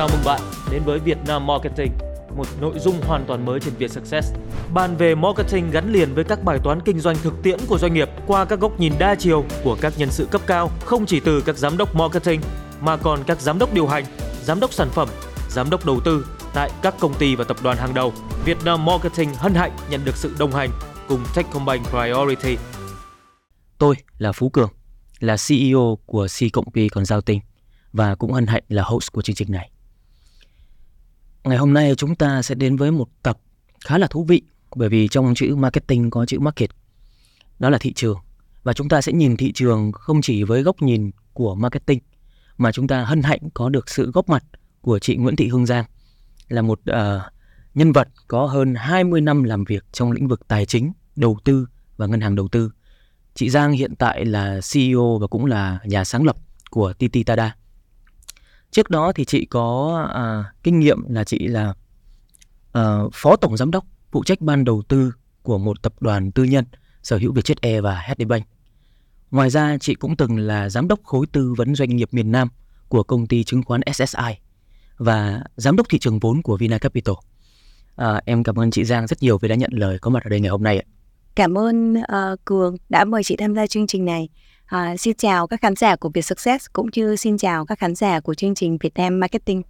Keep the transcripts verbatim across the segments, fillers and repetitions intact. Chào mừng bạn đến với Vietnam Marketing, một nội dung hoàn toàn mới trên Việt Success. Bàn về marketing gắn liền với các bài toán kinh doanh thực tiễn của doanh nghiệp qua các góc nhìn đa chiều của các nhân sự cấp cao, không chỉ từ các giám đốc marketing mà còn các giám đốc điều hành, giám đốc sản phẩm, giám đốc đầu tư tại các công ty và tập đoàn hàng đầu. Vietnam Marketing hân hạnh nhận được sự đồng hành cùng Techcombank Priority. Tôi là Phú Cường, là xê e ô của xê pê Consulting và cũng hân hạnh là host của chương trình này. Ngày hôm nay chúng ta sẽ đến với một tập khá là thú vị, bởi vì trong chữ marketing có chữ market, đó là thị trường. Và chúng ta sẽ nhìn thị trường không chỉ với góc nhìn của marketing, mà chúng ta hân hạnh có được sự góp mặt của chị Nguyễn Thị Hương Giang, là một uh, nhân vật có hơn hai mươi năm làm việc trong lĩnh vực tài chính, đầu tư và ngân hàng đầu tư. Chị Giang hiện tại là xê e ô và cũng là nhà sáng lập của Tititada. Trước đó thì chị có à, kinh nghiệm là chị là à, phó tổng giám đốc phụ trách ban đầu tư của một tập đoàn tư nhân sở hữu Việt Chất E và hát đê bank. Ngoài ra chị cũng từng là giám đốc khối tư vấn doanh nghiệp miền Nam của công ty chứng khoán ét ét i và giám đốc thị trường vốn của VinaCapital. À, em cảm ơn chị Giang rất nhiều vì đã nhận lời có mặt ở đây ngày hôm nay. Cảm ơn uh, Cường đã mời chị tham gia chương trình này. À, xin chào các khán giả của Việt Success, cũng như xin chào các khán giả của chương trình Vietnam Marketing.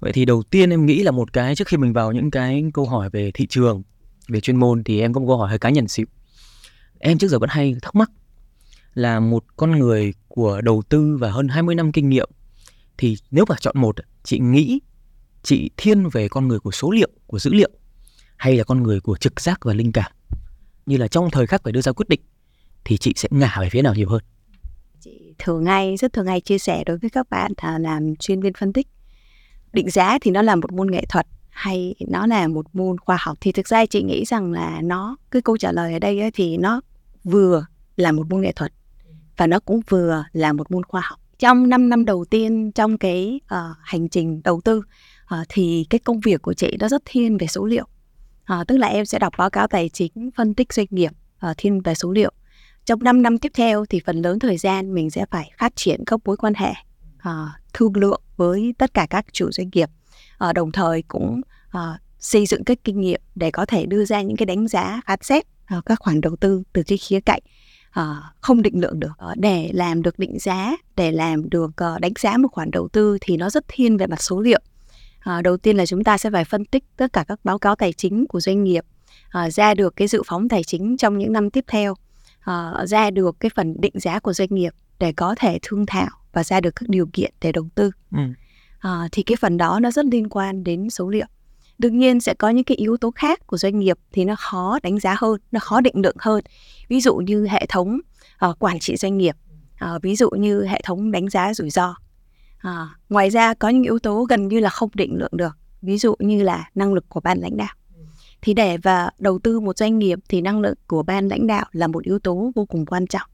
Vậy thì đầu tiên em nghĩ là một cái, trước khi mình vào những cái câu hỏi về thị trường, về chuyên môn, thì em có một câu hỏi hơi cá nhân xíu. Em trước giờ vẫn hay thắc mắc là một con người của đầu tư và hơn hai mươi năm kinh nghiệm, thì nếu mà chọn một, chị nghĩ chị thiên về con người của số liệu, của dữ liệu, hay là con người của trực giác và linh cảm? Như là trong thời khắc phải đưa ra quyết định thì chị sẽ ngả về phía nào nhiều hơn? Chị thường hay, rất thường hay chia sẻ đối với các bạn làm chuyên viên phân tích. Định giá thì nó là một môn nghệ thuật hay nó là một môn khoa học? Thì thực ra chị nghĩ rằng là nó, cái câu trả lời ở đây ấy, thì nó vừa là một môn nghệ thuật và nó cũng vừa là một môn khoa học. Trong năm năm đầu tiên trong cái uh, hành trình đầu tư uh, thì cái công việc của chị nó rất thiên về số liệu. Uh, tức là em sẽ đọc báo cáo tài chính, phân tích doanh nghiệp, uh, thiên về số liệu. Trong năm năm tiếp theo thì phần lớn thời gian mình sẽ phải phát triển các mối quan hệ, à, thương lượng với tất cả các chủ doanh nghiệp, à, đồng thời cũng à, xây dựng các kinh nghiệm để có thể đưa ra những cái đánh giá, phán xét à, các khoản đầu tư từ cái khía cạnh à, không định lượng được. À, để làm được định giá, để làm được à, đánh giá một khoản đầu tư thì nó rất thiên về mặt số liệu. À, đầu tiên là chúng ta sẽ phải phân tích tất cả các báo cáo tài chính của doanh nghiệp, à, ra được cái dự phóng tài chính trong những năm tiếp theo. Uh, ra được cái phần định giá của doanh nghiệp để có thể thương thảo và ra được các điều kiện để đầu tư. ừ. uh, Thì cái phần đó nó rất liên quan đến số liệu. Đương nhiên sẽ có những cái yếu tố khác của doanh nghiệp thì nó khó đánh giá hơn, nó khó định lượng hơn. Ví dụ như hệ thống uh, quản trị doanh nghiệp, uh, ví dụ như hệ thống đánh giá rủi ro. uh, Ngoài ra có những yếu tố gần như là không định lượng được, ví dụ như là năng lực của ban lãnh đạo. Thì để và đầu tư một doanh nghiệp thì năng lực của ban lãnh đạo là một yếu tố vô cùng quan trọng.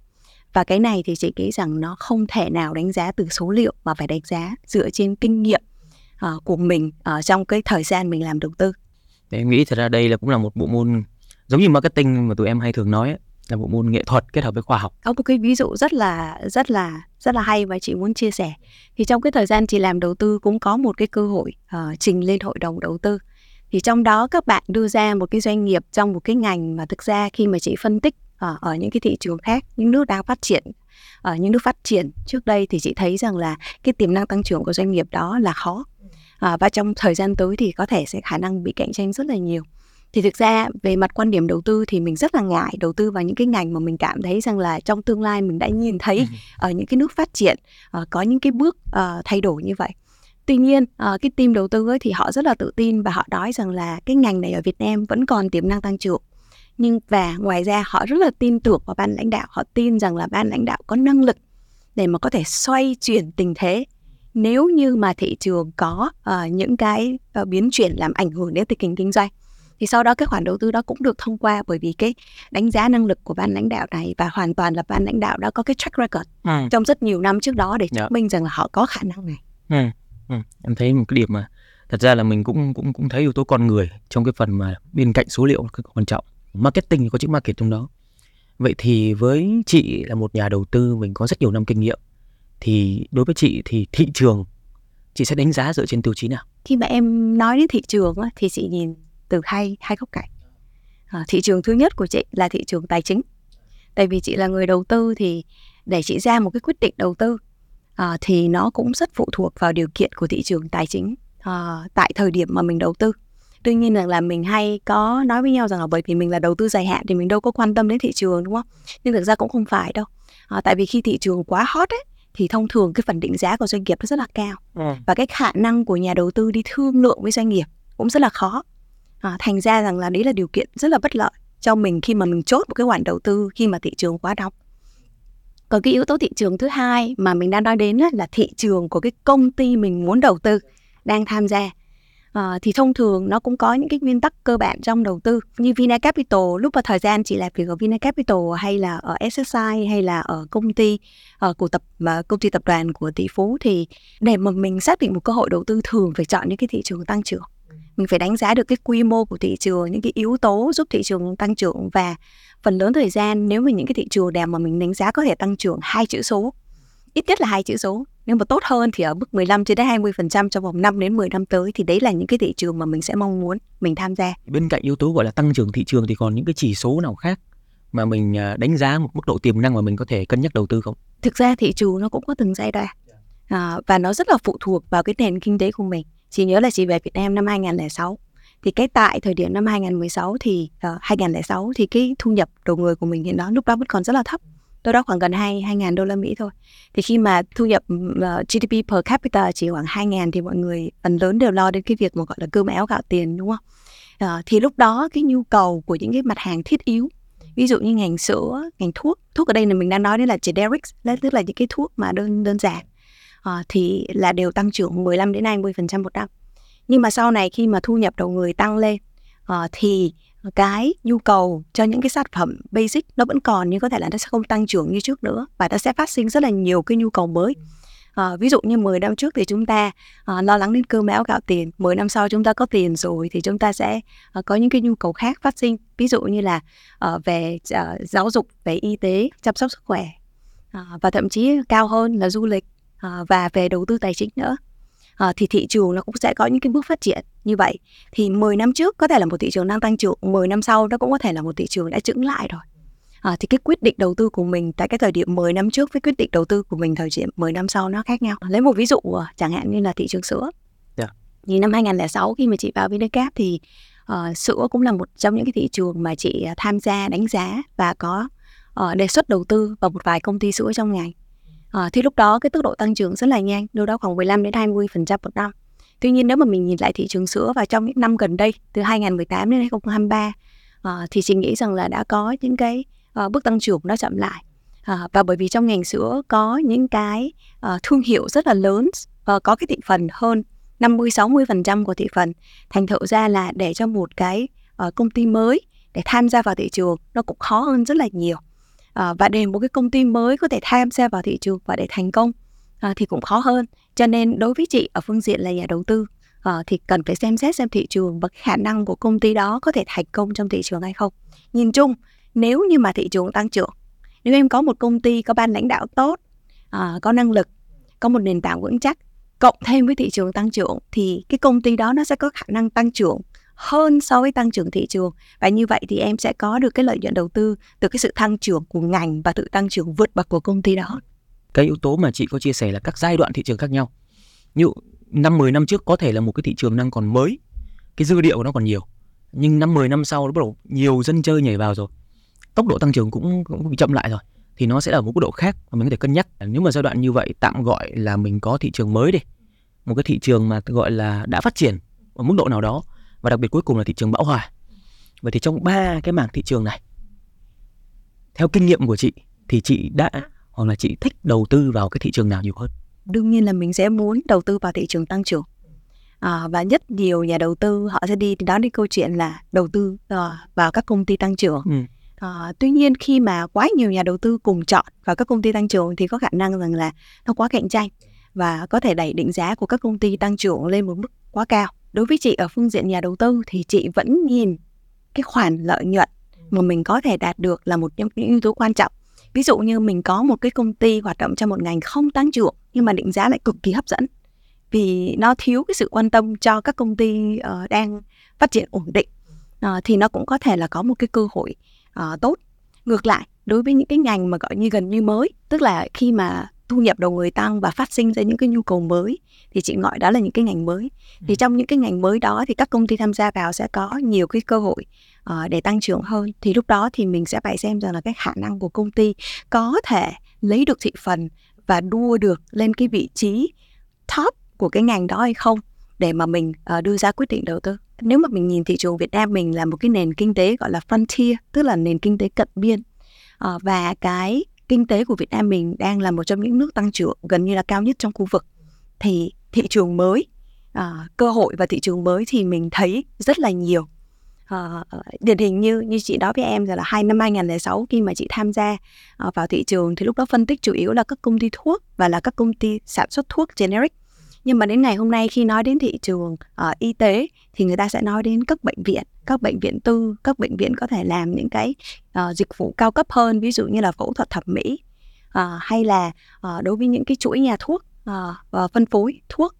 Và cái này thì chị nghĩ rằng nó không thể nào đánh giá từ số liệu mà phải đánh giá dựa trên kinh nghiệm uh, của mình uh, trong cái thời gian mình làm đầu tư. Để em nghĩ thật ra đây là cũng là một bộ môn giống như marketing mà tụi em hay thường nói ấy, là bộ môn nghệ thuật kết hợp với khoa học. Có một cái ví dụ rất là rất là rất là hay mà chị muốn chia sẻ. Thì trong cái thời gian chị làm đầu tư cũng có một cái cơ hội uh, trình lên hội đồng đầu tư. Thì trong đó các bạn đưa ra một cái doanh nghiệp trong một cái ngành mà thực ra khi mà chị phân tích ở, ở những cái thị trường khác, những nước đang phát triển, ở những nước phát triển trước đây thì chị thấy rằng là cái tiềm năng tăng trưởng của doanh nghiệp đó là khó. À, và trong thời gian tới thì có thể sẽ khả năng bị cạnh tranh rất là nhiều. Thì thực ra về mặt quan điểm đầu tư thì mình rất là ngại đầu tư vào những cái ngành mà mình cảm thấy rằng là trong tương lai mình đã nhìn thấy ở những cái nước phát triển có những cái bước thay đổi như vậy. Tuy nhiên, cái team đầu tư ấy thì họ rất là tự tin và họ nói rằng là cái ngành này ở Việt Nam vẫn còn tiềm năng tăng trưởng. Nhưng và ngoài ra họ rất là tin tưởng vào ban lãnh đạo. Họ tin rằng là ban lãnh đạo có năng lực để mà có thể xoay chuyển tình thế nếu như mà thị trường có uh, những cái uh, biến chuyển làm ảnh hưởng đến tình hình kinh doanh. Thì sau đó cái khoản đầu tư đó cũng được thông qua bởi vì cái đánh giá năng lực của ban lãnh đạo này và hoàn toàn là ban lãnh đạo đã có cái track record ừ. trong rất nhiều năm trước đó để chứng yeah. minh rằng là họ có khả năng này. Ừ. Ừ, em thấy một cái điểm mà thật ra là mình cũng cũng cũng thấy yếu tố con người trong cái phần mà bên cạnh số liệu rất quan trọng. Marketing thì có chữ market trong đó. Vậy thì với chị là một nhà đầu tư mình có rất nhiều năm kinh nghiệm, thì đối với chị thì thị trường chị sẽ đánh giá dựa trên tiêu chí nào? Khi mà em nói đến thị trường thì chị nhìn từ hai, hai góc cạnh. À, thị trường thứ nhất của chị là thị trường tài chính. Tại vì chị là người đầu tư thì để chị ra một cái quyết định đầu tư à, thì nó cũng rất phụ thuộc vào điều kiện của thị trường tài chính à, tại thời điểm mà mình đầu tư. Tuy nhiên là, là mình hay có nói với nhau rằng là bởi vì mình là đầu tư dài hạn thì mình đâu có quan tâm đến thị trường, đúng không? Nhưng thực ra cũng không phải đâu. À, tại vì khi thị trường quá hot ấy, thì thông thường cái phần định giá của doanh nghiệp nó rất là cao. Ừ. Và cái khả năng của nhà đầu tư đi thương lượng với doanh nghiệp cũng rất là khó. À, thành ra rằng là đấy là điều kiện rất là bất lợi cho mình khi mà mình chốt một cái khoản đầu tư khi mà thị trường quá nóng. Còn cái yếu tố thị trường thứ hai mà mình đang nói đến là thị trường của cái công ty mình muốn đầu tư đang tham gia. À, thì thông thường nó cũng có những cái nguyên tắc cơ bản trong đầu tư. Như VinaCapital, lúc mà thời gian chị làm việc ở VinaCapital hay là ở ét ét i hay là ở công ty ở của tập công ty tập đoàn của tỷ phú, thì để mà mình xác định một cơ hội đầu tư thường phải chọn những cái thị trường tăng trưởng. Mình phải đánh giá được cái quy mô của thị trường, những cái yếu tố giúp thị trường tăng trưởng, và phần lớn thời gian nếu mà những cái thị trường nào mà mình đánh giá có thể tăng trưởng hai chữ số, ít nhất là hai chữ số, nếu mà tốt hơn thì ở mức mười lăm đến hai mươi phần trăm trong vòng năm đến mười năm tới, thì đấy là những cái thị trường mà mình sẽ mong muốn mình tham gia. Bên cạnh yếu tố gọi là tăng trưởng thị trường thì còn những cái chỉ số nào khác mà mình đánh giá một mức độ tiềm năng mà mình có thể cân nhắc đầu tư không? Thực ra thị trường nó cũng có từng giai đoạn à, và nó rất là phụ thuộc vào cái nền kinh tế của mình. Chị nhớ là chị về Việt Nam năm hai không không sáu, thì cái tại thời điểm năm hai không một sáu thì uh, hai không không sáu thì cái thu nhập đầu người của mình hiện đó lúc đó vẫn còn rất là thấp, đâu đó khoảng gần hai hai ngàn đô la Mỹ thôi. Thì khi mà thu nhập uh, giê đê pê per capita chỉ khoảng hai ngàn thì mọi người phần lớn đều lo đến cái việc mà gọi là cơm áo gạo tiền, đúng không? Uh, thì lúc đó cái nhu cầu của những cái mặt hàng thiết yếu, ví dụ như ngành sữa, ngành thuốc, thuốc ở đây là mình đang nói đến là generics, tức là những cái thuốc mà đơn đơn giản. À, thì là đều tăng trưởng mười lăm đến hai mươi phần trăm một năm. Nhưng mà sau này khi mà thu nhập đầu người tăng lên à, thì cái nhu cầu cho những cái sản phẩm basic nó vẫn còn, nhưng có thể là nó sẽ không tăng trưởng như trước nữa, và nó sẽ phát sinh rất là nhiều cái nhu cầu mới. À, ví dụ như mười năm trước thì chúng ta à, lo lắng đến cơm áo gạo tiền, mười năm sau chúng ta có tiền rồi thì chúng ta sẽ à, có những cái nhu cầu khác phát sinh, ví dụ như là à, về à, giáo dục, về y tế, chăm sóc sức khỏe à, và thậm chí cao hơn là du lịch. À, và về đầu tư tài chính nữa à, thì thị trường nó cũng sẽ có những cái bước phát triển như vậy. Thì mười năm trước có thể là một thị trường đang tăng trưởng, mười năm sau nó cũng có thể là một thị trường đã chững lại rồi à, thì cái quyết định đầu tư của mình tại cái thời điểm mười năm trước với quyết định đầu tư của mình thời điểm mười năm sau nó khác nhau. Lấy một ví dụ chẳng hạn như là thị trường sữa. Yeah. Như năm hai không không sáu khi mà chị vào VinaCap thì uh, sữa cũng là một trong những cái thị trường mà chị tham gia đánh giá và có uh, đề xuất đầu tư vào một vài công ty sữa trong ngành. À, thì lúc đó cái tốc độ tăng trưởng rất là nhanh, đâu đó khoảng mười lăm đến hai mươi phần trăm một năm. Tuy nhiên nếu mà mình nhìn lại thị trường sữa và trong những năm gần đây, từ hai không một tám đến hai không hai ba à, thì chị nghĩ rằng là đã có những cái à, bước tăng trưởng nó chậm lại à, và bởi vì trong ngành sữa có những cái à, thương hiệu rất là lớn và có cái thị phần hơn năm mươi đến sáu mươi phần trăm của thị phần. Thành thử ra là để cho một cái à, công ty mới để tham gia vào thị trường nó cũng khó hơn rất là nhiều. À, và để một cái công ty mới có thể tham gia vào thị trường và để thành công à, thì cũng khó hơn. Cho nên đối với chị ở phương diện là nhà đầu tư à, thì cần phải xem xét xem thị trường và khả năng của công ty đó có thể thành công trong thị trường hay không. Nhìn chung nếu như mà thị trường tăng trưởng, nếu em có một công ty có ban lãnh đạo tốt, à, có năng lực, có một nền tảng vững chắc, cộng thêm với thị trường tăng trưởng thì cái công ty đó nó sẽ có khả năng tăng trưởng hơn so với tăng trưởng thị trường, và như vậy thì em sẽ có được cái lợi nhuận đầu tư từ cái sự tăng trưởng của ngành và sự tăng trưởng vượt bậc của công ty đó. Cái yếu tố mà chị có chia sẻ là các giai đoạn thị trường khác nhau. Như năm mười năm trước có thể là một cái thị trường đang còn mới, cái dư địa của nó còn nhiều, nhưng năm mười năm sau nó bắt đầu nhiều dân chơi nhảy vào rồi, tốc độ tăng trưởng cũng cũng bị chậm lại rồi, thì nó sẽ ở một mức độ khác mà mình có thể cân nhắc. Nếu mà giai đoạn như vậy tạm gọi là mình có thị trường mới đi, một cái thị trường mà gọi là đã phát triển ở mức độ nào đó, và đặc biệt cuối cùng là thị trường bão hòa. Vậy thì trong ba cái mảng thị trường này, theo kinh nghiệm của chị thì chị đã hoặc là chị thích đầu tư vào cái thị trường nào nhiều hơn? Đương nhiên là mình sẽ muốn đầu tư vào thị trường tăng trưởng à, và rất nhiều nhà đầu tư họ sẽ đi đó đến câu chuyện là đầu tư à, vào các công ty tăng trưởng. Ừ. à, Tuy nhiên khi mà quá nhiều nhà đầu tư cùng chọn vào các công ty tăng trưởng thì có khả năng rằng là nó quá cạnh tranh và có thể đẩy định giá của các công ty tăng trưởng lên một mức quá cao. Đối với chị ở phương diện nhà đầu tư thì chị vẫn nhìn cái khoản lợi nhuận mà mình có thể đạt được là một trong những yếu tố quan trọng. Ví dụ như mình có một cái công ty hoạt động trong một ngành không tăng trưởng nhưng mà định giá lại cực kỳ hấp dẫn. vì nó thiếu cái sự quan tâm cho các công ty uh, đang phát triển ổn định, uh, thì nó cũng có thể là có một cái cơ hội uh, tốt. Ngược lại, đối với những cái ngành mà gọi như gần như mới, tức là khi mà thu nhập đầu người tăng và phát sinh ra những cái nhu cầu mới, thì chị gọi đó là những cái ngành mới. Thì trong những cái ngành mới đó thì các công ty tham gia vào sẽ có nhiều cái cơ hội uh, để tăng trưởng hơn. Thì lúc đó thì mình sẽ phải xem rằng là cái khả năng của công ty có thể lấy được thị phần và đua được lên cái vị trí top của cái ngành đó hay không, để mà mình uh, đưa ra quyết định đầu tư. Nếu mà mình nhìn thị trường Việt Nam mình là một cái nền kinh tế gọi là frontier, tức là nền kinh tế cận biên, uh, và cái kinh tế của Việt Nam mình đang là một trong những nước tăng trưởng gần như là cao nhất trong khu vực, thì thị trường mới, uh, cơ hội và thị trường mới thì mình thấy rất là nhiều. Uh, điển hình như như chị nói với em rồi là hai năm hai không không sáu khi mà chị tham gia uh, vào thị trường, thì lúc đó phân tích chủ yếu là các công ty thuốc và là các công ty sản xuất thuốc generic. Nhưng mà đến ngày hôm nay khi nói đến thị trường uh, y tế thì người ta sẽ nói đến các bệnh viện, các bệnh viện tư, các bệnh viện có thể làm những cái uh, dịch vụ cao cấp hơn, ví dụ như là phẫu thuật thẩm mỹ, uh, hay là uh, đối với những cái chuỗi nhà thuốc uh, và phân phối thuốc,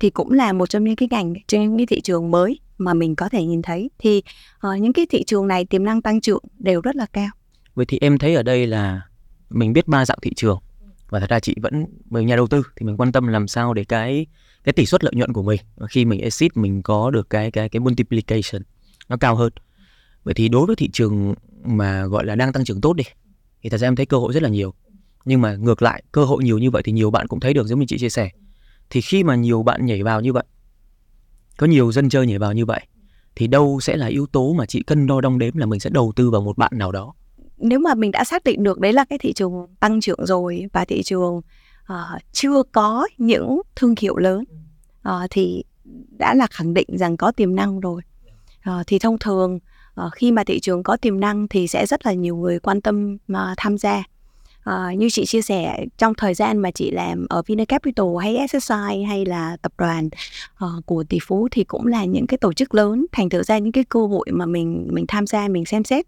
thì cũng là một trong những cái ngành trên cái thị trường mới mà mình có thể nhìn thấy. Thì uh, những cái thị trường này tiềm năng tăng trưởng đều rất là cao. Vậy thì em thấy ở đây là mình biết ba dạng thị trường, và thật ra chị vẫn, với nhà đầu tư thì mình quan tâm làm sao để cái cái tỷ suất lợi nhuận của mình khi mình exit mình có được cái cái cái multiplication nó cao hơn. Vậy thì đối với thị trường mà gọi là đang tăng trưởng tốt đi, thì thật ra em thấy cơ hội rất là nhiều. Nhưng mà ngược lại, cơ hội nhiều như vậy thì nhiều bạn cũng thấy được, giống như chị chia sẻ, thì khi mà nhiều bạn nhảy vào như vậy, có nhiều dân chơi nhảy vào như vậy, thì đâu sẽ là yếu tố mà chị cân đo đong đếm là mình sẽ đầu tư vào một bạn nào đó? Nếu mà mình đã xác định được đấy là cái thị trường tăng trưởng rồi, và thị trường uh, chưa có những thương hiệu lớn, uh, thì đã là khẳng định rằng có tiềm năng rồi. Uh, thì thông thường uh, khi mà thị trường có tiềm năng thì sẽ rất là nhiều người quan tâm uh, tham gia. Uh, như chị chia sẻ, trong thời gian mà chị làm ở VinaCapital hay ét ét i hay là tập đoàn uh, của tỷ phú, thì cũng là những cái tổ chức lớn. Thành thử ra những cái cơ hội mà mình mình tham gia, mình xem xét,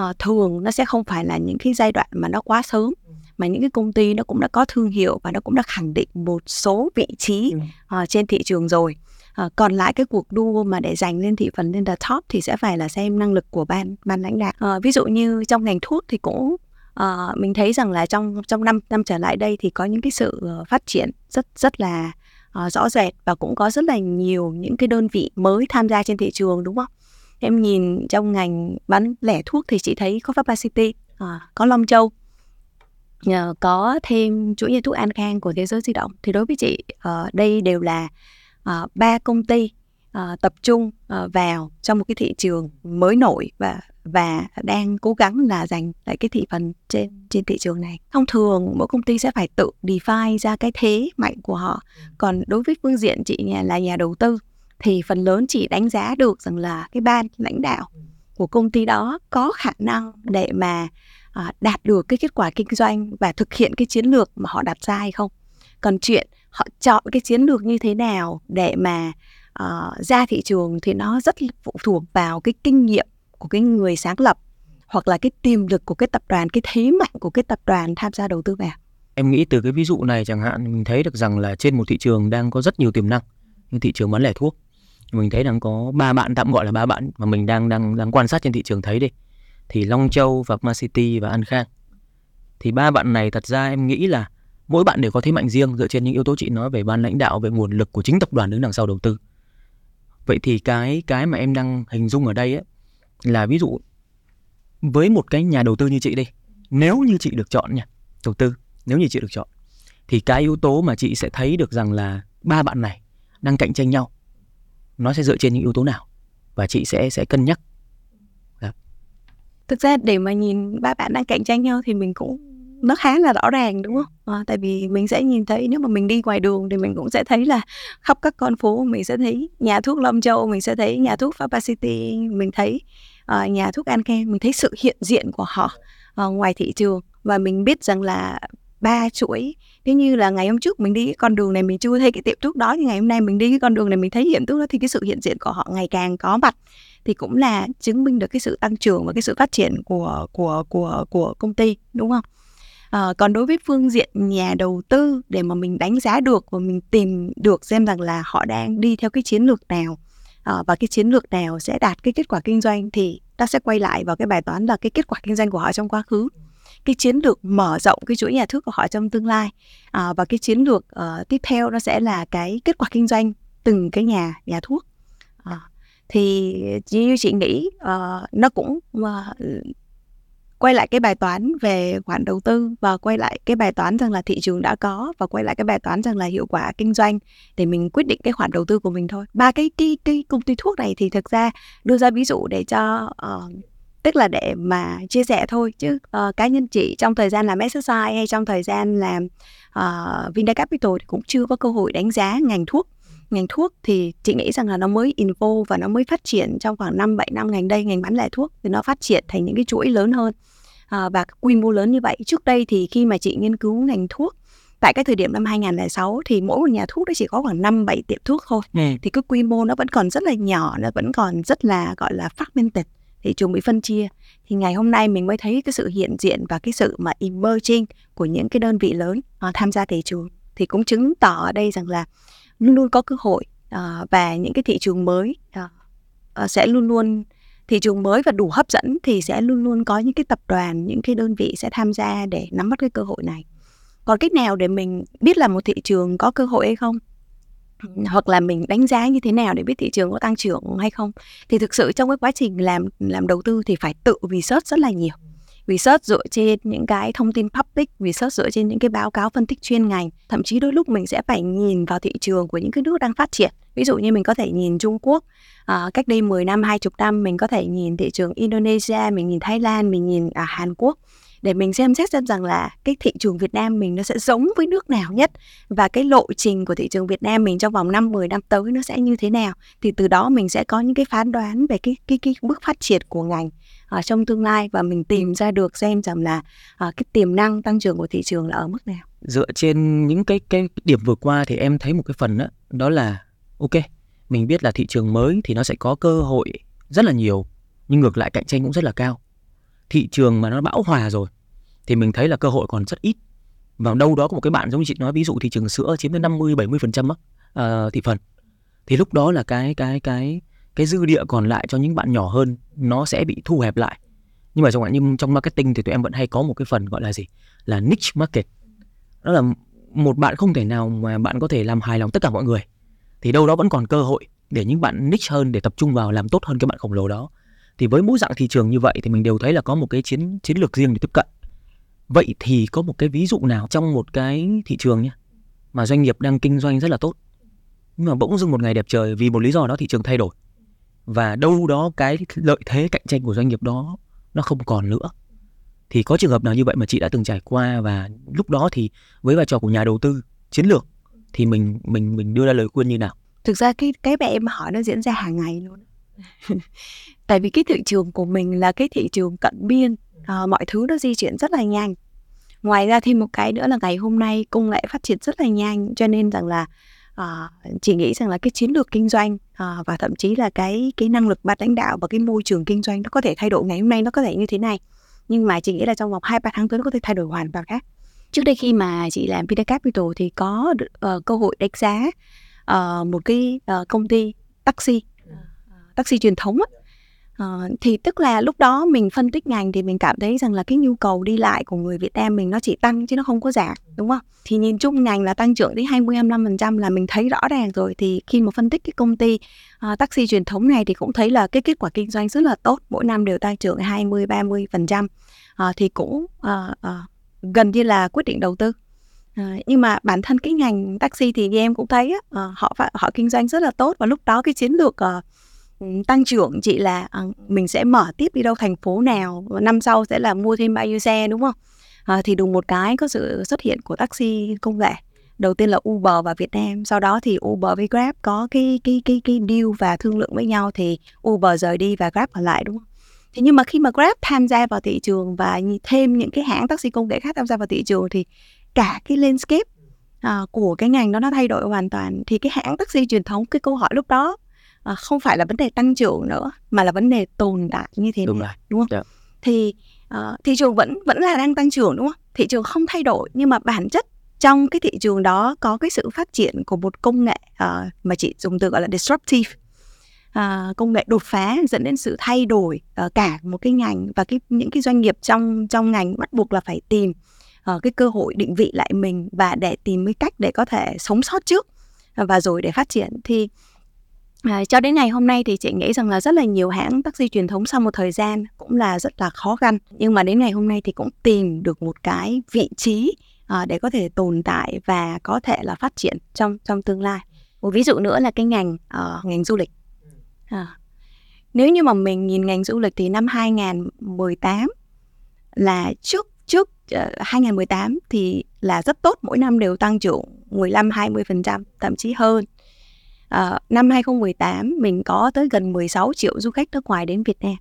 uh, thường nó sẽ không phải là những cái giai đoạn mà nó quá sớm, mà những cái công ty nó cũng đã có thương hiệu và nó cũng đã khẳng định một số vị trí uh, trên thị trường rồi. Uh, còn lại cái cuộc đua mà để giành lên thị phần lên the top thì sẽ phải là xem năng lực của ban ban lãnh đạo. Uh, ví dụ như trong ngành thuốc thì cũng Uh, mình thấy rằng là trong trong năm năm trở lại đây thì có những cái sự phát triển rất rất là uh, rõ rệt, và cũng có rất là nhiều những cái đơn vị mới tham gia trên thị trường, đúng không? Em nhìn trong ngành bán lẻ thuốc thì chị thấy có Pharmacity, uh, có Long Châu, uh, có thêm chuỗi nhà thuốc An Khang của Thế Giới Di Động. Thì đối với chị, uh, đây đều là uh, ba công ty uh, tập trung uh, vào trong một cái thị trường mới nổi và và đang cố gắng là giành lại cái thị phần trên trên thị trường này. Thông thường mỗi công ty sẽ phải tự define ra cái thế mạnh của họ. Còn đối với phương diện chị nhà, là nhà đầu tư, thì phần lớn chị đánh giá được rằng là cái ban lãnh đạo của công ty đó có khả năng để mà à, đạt được cái kết quả kinh doanh và thực hiện cái chiến lược mà họ đặt ra hay không. Còn chuyện họ chọn cái chiến lược như thế nào để mà à, ra thị trường thì nó rất phụ thuộc vào cái kinh nghiệm của cái người sáng lập, hoặc là cái tiềm lực của cái tập đoàn, cái thế mạnh của cái tập đoàn tham gia đầu tư vào. Em nghĩ từ cái ví dụ này chẳng hạn, mình thấy được rằng là trên một thị trường đang có rất nhiều tiềm năng, như thị trường bán lẻ thuốc, mình thấy đang có ba bạn, tạm gọi là ba bạn mà mình đang đang đang quan sát trên thị trường thấy đi, thì Long Châu, Pharmacity và An Khang. Thì ba bạn này thật ra em nghĩ là mỗi bạn đều có thế mạnh riêng, dựa trên những yếu tố chị nói về ban lãnh đạo, về nguồn lực của chính tập đoàn đứng đằng sau đầu tư. Vậy thì cái cái mà em đang hình dung ở đây ấy, là ví dụ với một cái nhà đầu tư như chị đi, nếu như chị được chọn nha, đầu tư, nếu như chị được chọn, thì cái yếu tố mà chị sẽ thấy được rằng là ba bạn này đang cạnh tranh nhau, nó sẽ dựa trên những yếu tố nào, và chị sẽ sẽ cân nhắc. Đó. Thực ra để mà nhìn ba bạn đang cạnh tranh nhau thì mình cũng, nó khá là rõ ràng, đúng không? À, tại vì mình sẽ nhìn thấy, nếu mà mình đi ngoài đường thì mình cũng sẽ thấy là khắp các con phố mình sẽ thấy nhà thuốc Long Châu, mình sẽ thấy nhà thuốc Pharmacity, mình thấy uh, nhà thuốc An Khang, mình thấy sự hiện diện của họ uh, ngoài thị trường. Và mình biết rằng là ba chuỗi, nếu như là ngày hôm trước mình đi cái con đường này mình chưa thấy cái tiệm thuốc đó, thì ngày hôm nay mình đi cái con đường này mình thấy tiệm thuốc đó, thì cái sự hiện diện của họ ngày càng có mặt, thì cũng là chứng minh được cái sự tăng trưởng và cái sự phát triển của, của, của, của công ty, đúng không? À, còn đối với phương diện nhà đầu tư, để mà mình đánh giá được và mình tìm được xem rằng là họ đang đi theo cái chiến lược nào à, và cái chiến lược nào sẽ đạt cái kết quả kinh doanh, thì ta sẽ quay lại vào cái bài toán là cái kết quả kinh doanh của họ trong quá khứ, cái chiến lược mở rộng cái chuỗi nhà thuốc của họ trong tương lai, à, và cái chiến lược uh, tiếp theo nó sẽ là cái kết quả kinh doanh từng cái nhà nhà thuốc. À, thì như chị nghĩ uh, nó cũng uh, quay lại cái bài toán về khoản đầu tư, và quay lại cái bài toán rằng là thị trường đã có, và quay lại cái bài toán rằng là hiệu quả kinh doanh để mình quyết định cái khoản đầu tư của mình thôi. Ba cái cái cái công ty thuốc này thì thực ra đưa ra ví dụ để cho uh, tức là để mà chia sẻ thôi, chứ uh, cá nhân chị trong thời gian làm ét ét i hay trong thời gian làm uh, VinaCapital thì cũng chưa có cơ hội đánh giá ngành thuốc. Ngành thuốc thì chị nghĩ rằng là nó mới info và nó mới phát triển trong khoảng năm bảy năm gần đây. Ngành bán lẻ thuốc thì nó phát triển thành những cái chuỗi lớn hơn à, và quy mô lớn như vậy. Trước đây thì khi mà chị nghiên cứu ngành thuốc tại cái thời điểm năm hai không không sáu thì mỗi một nhà thuốc đó chỉ có khoảng năm bảy tiệm thuốc thôi. Ừ. Thì cái quy mô nó vẫn còn rất là nhỏ, nó vẫn còn rất là gọi là fragmented, thị trường bị phân chia. Thì ngày hôm nay mình mới thấy cái sự hiện diện và cái sự mà emerging của những cái đơn vị lớn à, tham gia thị trường, thì cũng chứng tỏ ở đây rằng là luôn luôn có cơ hội à, và những cái thị trường mới à, à, sẽ luôn luôn thị trường mới và đủ hấp dẫn thì sẽ luôn luôn có những cái tập đoàn, những cái đơn vị sẽ tham gia để nắm bắt cái cơ hội này. Còn cách nào để mình biết là một thị trường có cơ hội hay không, hoặc là mình đánh giá như thế nào để biết thị trường có tăng trưởng hay không, thì thực sự trong cái quá trình làm làm đầu tư thì phải tự research rất là nhiều. Research dựa trên những cái thông tin public, research dựa trên những cái báo cáo phân tích chuyên ngành. Thậm chí đôi lúc mình sẽ phải nhìn vào thị trường của những cái nước đang phát triển. Ví dụ như mình có thể nhìn Trung Quốc, à, cách đây mười năm, hai mươi năm, mình có thể nhìn thị trường Indonesia, mình nhìn Thái Lan, mình nhìn à, Hàn Quốc, để mình xem xét xem rằng là cái thị trường Việt Nam mình nó sẽ giống với nước nào nhất, và cái lộ trình của thị trường Việt Nam mình trong vòng năm mười năm tới nó sẽ như thế nào. Thì từ đó mình sẽ có những cái phán đoán về cái, cái, cái bước phát triển của ngành ở trong tương lai, và mình tìm ra được xem rằng là uh, cái tiềm năng tăng trưởng của thị trường là ở mức nào. Dựa trên những cái cái điểm vừa qua thì em thấy một cái phần đó, đó là ok, mình biết là thị trường mới thì nó sẽ có cơ hội rất là nhiều, nhưng ngược lại cạnh tranh cũng rất là cao. Thị trường mà nó bão hòa rồi thì mình thấy là cơ hội còn rất ít. Vào đâu đó có một cái bạn giống như chị nói, ví dụ thị trường sữa chiếm tới năm mươi bảy mươi phần trăm uh, thị phần, thì lúc đó là cái cái cái cái dư địa còn lại cho những bạn nhỏ hơn nó sẽ bị thu hẹp lại. Nhưng mà chẳng hạn như trong marketing thì tụi em vẫn hay có một cái phần gọi là gì? Là niche market. Đó là một bạn không thể nào mà bạn có thể làm hài lòng tất cả mọi người. Thì đâu đó vẫn còn cơ hội để những bạn niche hơn, để tập trung vào làm tốt hơn cái bạn khổng lồ đó. Thì với mỗi dạng thị trường như vậy thì mình đều thấy là có một cái chiến, chiến lược riêng để tiếp cận. Vậy thì có một cái ví dụ nào trong một cái thị trường nhá, mà doanh nghiệp đang kinh doanh rất là tốt, nhưng mà bỗng dưng một ngày đẹp trời vì một lý do đó thị trường thay đổi, và đâu đó cái lợi thế cạnh tranh của doanh nghiệp đó nó không còn nữa. Thì có trường hợp nào như vậy mà chị đã từng trải qua, và lúc đó thì với vai trò của nhà đầu tư chiến lược thì mình mình mình đưa ra lời khuyên như nào? Thực ra cái cái mà em hỏi nó diễn ra hàng ngày luôn. Tại vì cái thị trường của mình là cái thị trường cận biên, à, mọi thứ nó di chuyển rất là nhanh. Ngoài ra thêm một cái nữa là ngày hôm nay công nghệ phát triển rất là nhanh, cho nên rằng là À, chị nghĩ rằng là cái chiến lược kinh doanh à, và thậm chí là cái, cái năng lực ban lãnh đạo và cái môi trường kinh doanh nó có thể thay đổi. Ngày hôm nay nó có thể như thế này, nhưng mà chị nghĩ là trong vòng hai ba tháng tới nó có thể thay đổi hoàn toàn khác. Trước đây khi mà chị làm VinaCapital thì có uh, cơ hội đánh giá uh, một cái uh, công ty taxi, taxi truyền thống á. Uh, thì tức là lúc đó mình phân tích ngành thì mình cảm thấy rằng là cái nhu cầu đi lại của người Việt Nam mình nó chỉ tăng chứ nó không có giảm, đúng không? Thì nhìn chung ngành là tăng trưởng đến hai mươi đến hai mươi lăm phần trăm là mình thấy rõ ràng rồi. Thì khi mà phân tích cái công ty uh, taxi truyền thống này thì cũng thấy là cái kết quả kinh doanh rất là tốt, mỗi năm đều tăng trưởng hai mươi đến ba mươi phần trăm, uh, thì cũng uh, uh, gần như là quyết định đầu tư. À, nhưng mà bản thân cái ngành taxi thì như em cũng thấy á, à, họ họ kinh doanh rất là tốt, và lúc đó cái chiến lược à, tăng trưởng chị là à, mình sẽ mở tiếp đi đâu, thành phố nào, năm sau sẽ là mua thêm bao nhiêu xe, đúng không? À, thì đùng một cái có sự xuất hiện của taxi công nghệ, đầu tiên là Uber vào Việt Nam, sau đó thì Uber với Grab có cái cái cái cái deal và thương lượng với nhau, thì Uber rời đi và Grab ở lại, đúng không? Thế nhưng mà khi mà Grab tham gia vào thị trường và thêm những cái hãng taxi công nghệ khác tham gia vào thị trường thì cả cái landscape à, của cái ngành đó nó thay đổi hoàn toàn. Thì cái hãng taxi truyền thống, cái câu hỏi lúc đó à, không phải là vấn đề tăng trưởng nữa mà là vấn đề tồn tại như thế này, đúng, đúng không? Yeah. Thì à, thị trường vẫn vẫn là đang tăng trưởng đúng không? Thị trường không thay đổi, nhưng mà bản chất trong cái thị trường đó có cái sự phát triển của một công nghệ à, mà chị dùng từ gọi là disruptive, à, công nghệ đột phá dẫn đến sự thay đổi à, cả một cái ngành, và cái, những cái doanh nghiệp trong trong ngành bắt buộc là phải tìm à, cái cơ hội định vị lại mình và để tìm cái cách để có thể sống sót trước à, và rồi để phát triển. Thì à, cho đến ngày hôm nay thì chị nghĩ rằng là rất là nhiều hãng taxi truyền thống sau một thời gian cũng là rất là khó khăn, nhưng mà đến ngày hôm nay thì cũng tìm được một cái vị trí à, để có thể tồn tại và có thể là phát triển trong trong tương lai. Một ví dụ nữa là cái ngành uh, ngành du lịch. À, nếu như mà mình nhìn ngành du lịch thì năm hai không một tám là trước trước uh, hai không một tám thì là rất tốt, mỗi năm đều tăng trưởng mười lăm đến hai mươi phần trăm thậm chí hơn. Uh, năm hai không một tám mình có tới gần mười sáu triệu du khách nước ngoài đến Việt Nam.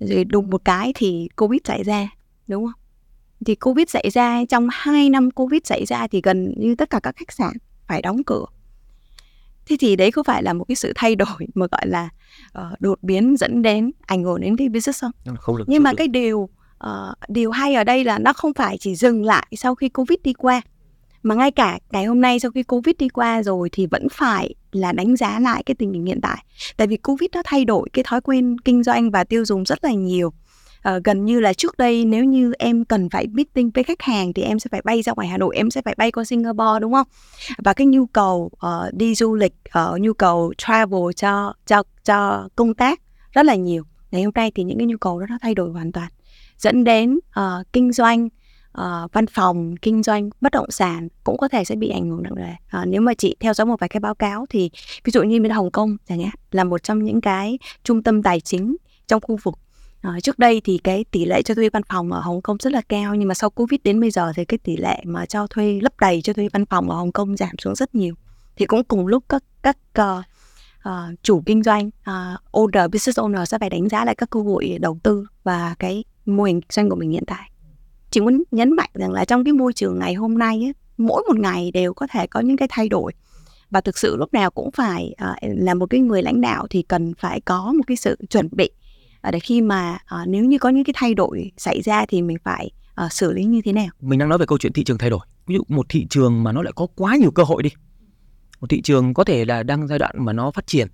Rồi đùng một cái thì Covid xảy ra, đúng không? Thì Covid xảy ra, trong hai năm Covid xảy ra thì gần như tất cả các khách sạn phải đóng cửa. Thế thì đấy có phải là một cái sự thay đổi mà gọi là uh, đột biến dẫn đến ảnh hưởng đến cái business không? Không được, Nhưng mà được. Cái điều uh, điều hay ở đây là nó không phải chỉ dừng lại sau khi Covid đi qua, mà ngay cả ngày hôm nay sau khi Covid đi qua rồi thì vẫn phải là đánh giá lại cái tình hình hiện tại. Tại vì Covid nó thay đổi cái thói quen kinh doanh và tiêu dùng rất là nhiều. À, gần như là trước đây nếu như em cần phải meeting với khách hàng thì em sẽ phải bay ra ngoài Hà Nội, em sẽ phải bay qua Singapore, đúng không? Và cái nhu cầu uh, đi du lịch, uh, nhu cầu travel cho, cho, cho công tác rất là nhiều. Ngày hôm nay thì những cái nhu cầu đó nó thay đổi hoàn toàn, dẫn đến uh, kinh doanh Uh, văn phòng, kinh doanh bất động sản cũng có thể sẽ bị ảnh hưởng nặng nề. Uh, nếu mà chị theo dõi một vài cái báo cáo thì ví dụ như bên Hồng Kông chẳng hạn, là một trong những cái trung tâm tài chính trong khu vực. Uh, trước đây thì cái tỷ lệ cho thuê văn phòng ở Hồng Kông rất là cao, nhưng mà sau Covid đến bây giờ thì cái tỷ lệ mà cho thuê lấp đầy cho thuê văn phòng ở Hồng Kông giảm xuống rất nhiều. Thì cũng cùng lúc các các uh, uh, chủ kinh doanh, uh, owner, business owner sẽ phải đánh giá lại các cơ hội đầu tư và cái mô hình kinh doanh của mình hiện tại. Chị muốn nhấn mạnh rằng là trong cái môi trường ngày hôm nay ấy, mỗi một ngày đều có thể có những cái thay đổi, và thực sự lúc nào cũng phải à, là một cái người lãnh đạo thì cần phải có một cái sự chuẩn bị à, để khi mà à, nếu như có những cái thay đổi xảy ra thì mình phải à, xử lý như thế nào. Mình đang nói về câu chuyện thị trường thay đổi. Ví dụ một thị trường mà nó lại có quá nhiều cơ hội đi, một thị trường có thể là đang giai đoạn mà nó phát triển,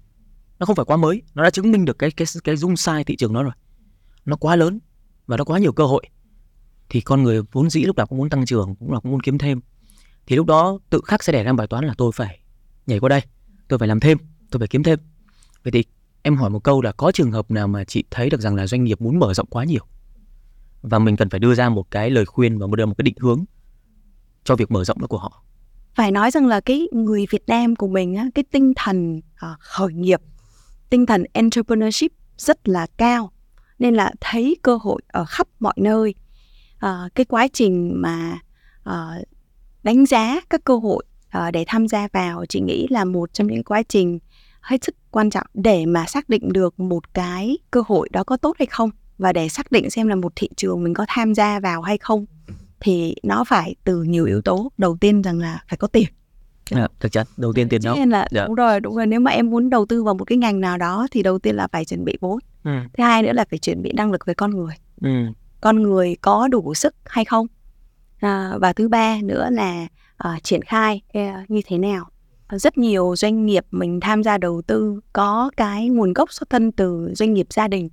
nó không phải quá mới, nó đã chứng minh được cái cái cái dung sai thị trường nó rồi, nó quá lớn và nó quá nhiều cơ hội. Thì con người vốn dĩ lúc nào cũng muốn tăng trưởng, cũng là cũng muốn kiếm thêm. Thì lúc đó tự khắc sẽ đẻ ra bài toán là tôi phải nhảy qua đây, tôi phải làm thêm, tôi phải kiếm thêm. Vậy thì em hỏi một câu là có trường hợp nào mà chị thấy được rằng là doanh nghiệp muốn mở rộng quá nhiều và mình cần phải đưa ra một cái lời khuyên và đưa một cái định hướng cho việc mở rộng đó của họ? Phải nói rằng là cái người Việt Nam của mình á, cái tinh thần khởi nghiệp, tinh thần entrepreneurship rất là cao, nên là thấy cơ hội ở khắp mọi nơi. À, cái quá trình mà à, đánh giá các cơ hội à, để tham gia vào, chị nghĩ là một trong những quá trình hết sức quan trọng để mà xác định được một cái cơ hội đó có tốt hay không, và để xác định xem là một thị trường mình có tham gia vào hay không thì nó phải từ nhiều yếu tố. Đầu tiên rằng là phải có tiền. À, chắc chắn đầu tiên tiền đâu. Là, dạ. Đúng rồi, đúng rồi. Nếu mà em muốn đầu tư vào một cái ngành nào đó thì đầu tiên là phải chuẩn bị vốn. Ừ. Thứ hai nữa là phải chuẩn bị năng lực về con người. Ừ. Con người có đủ sức hay không, à, và thứ ba nữa là à, triển khai à, như thế nào. Rất nhiều doanh nghiệp mình tham gia đầu tư có cái nguồn gốc xuất thân từ doanh nghiệp gia đình.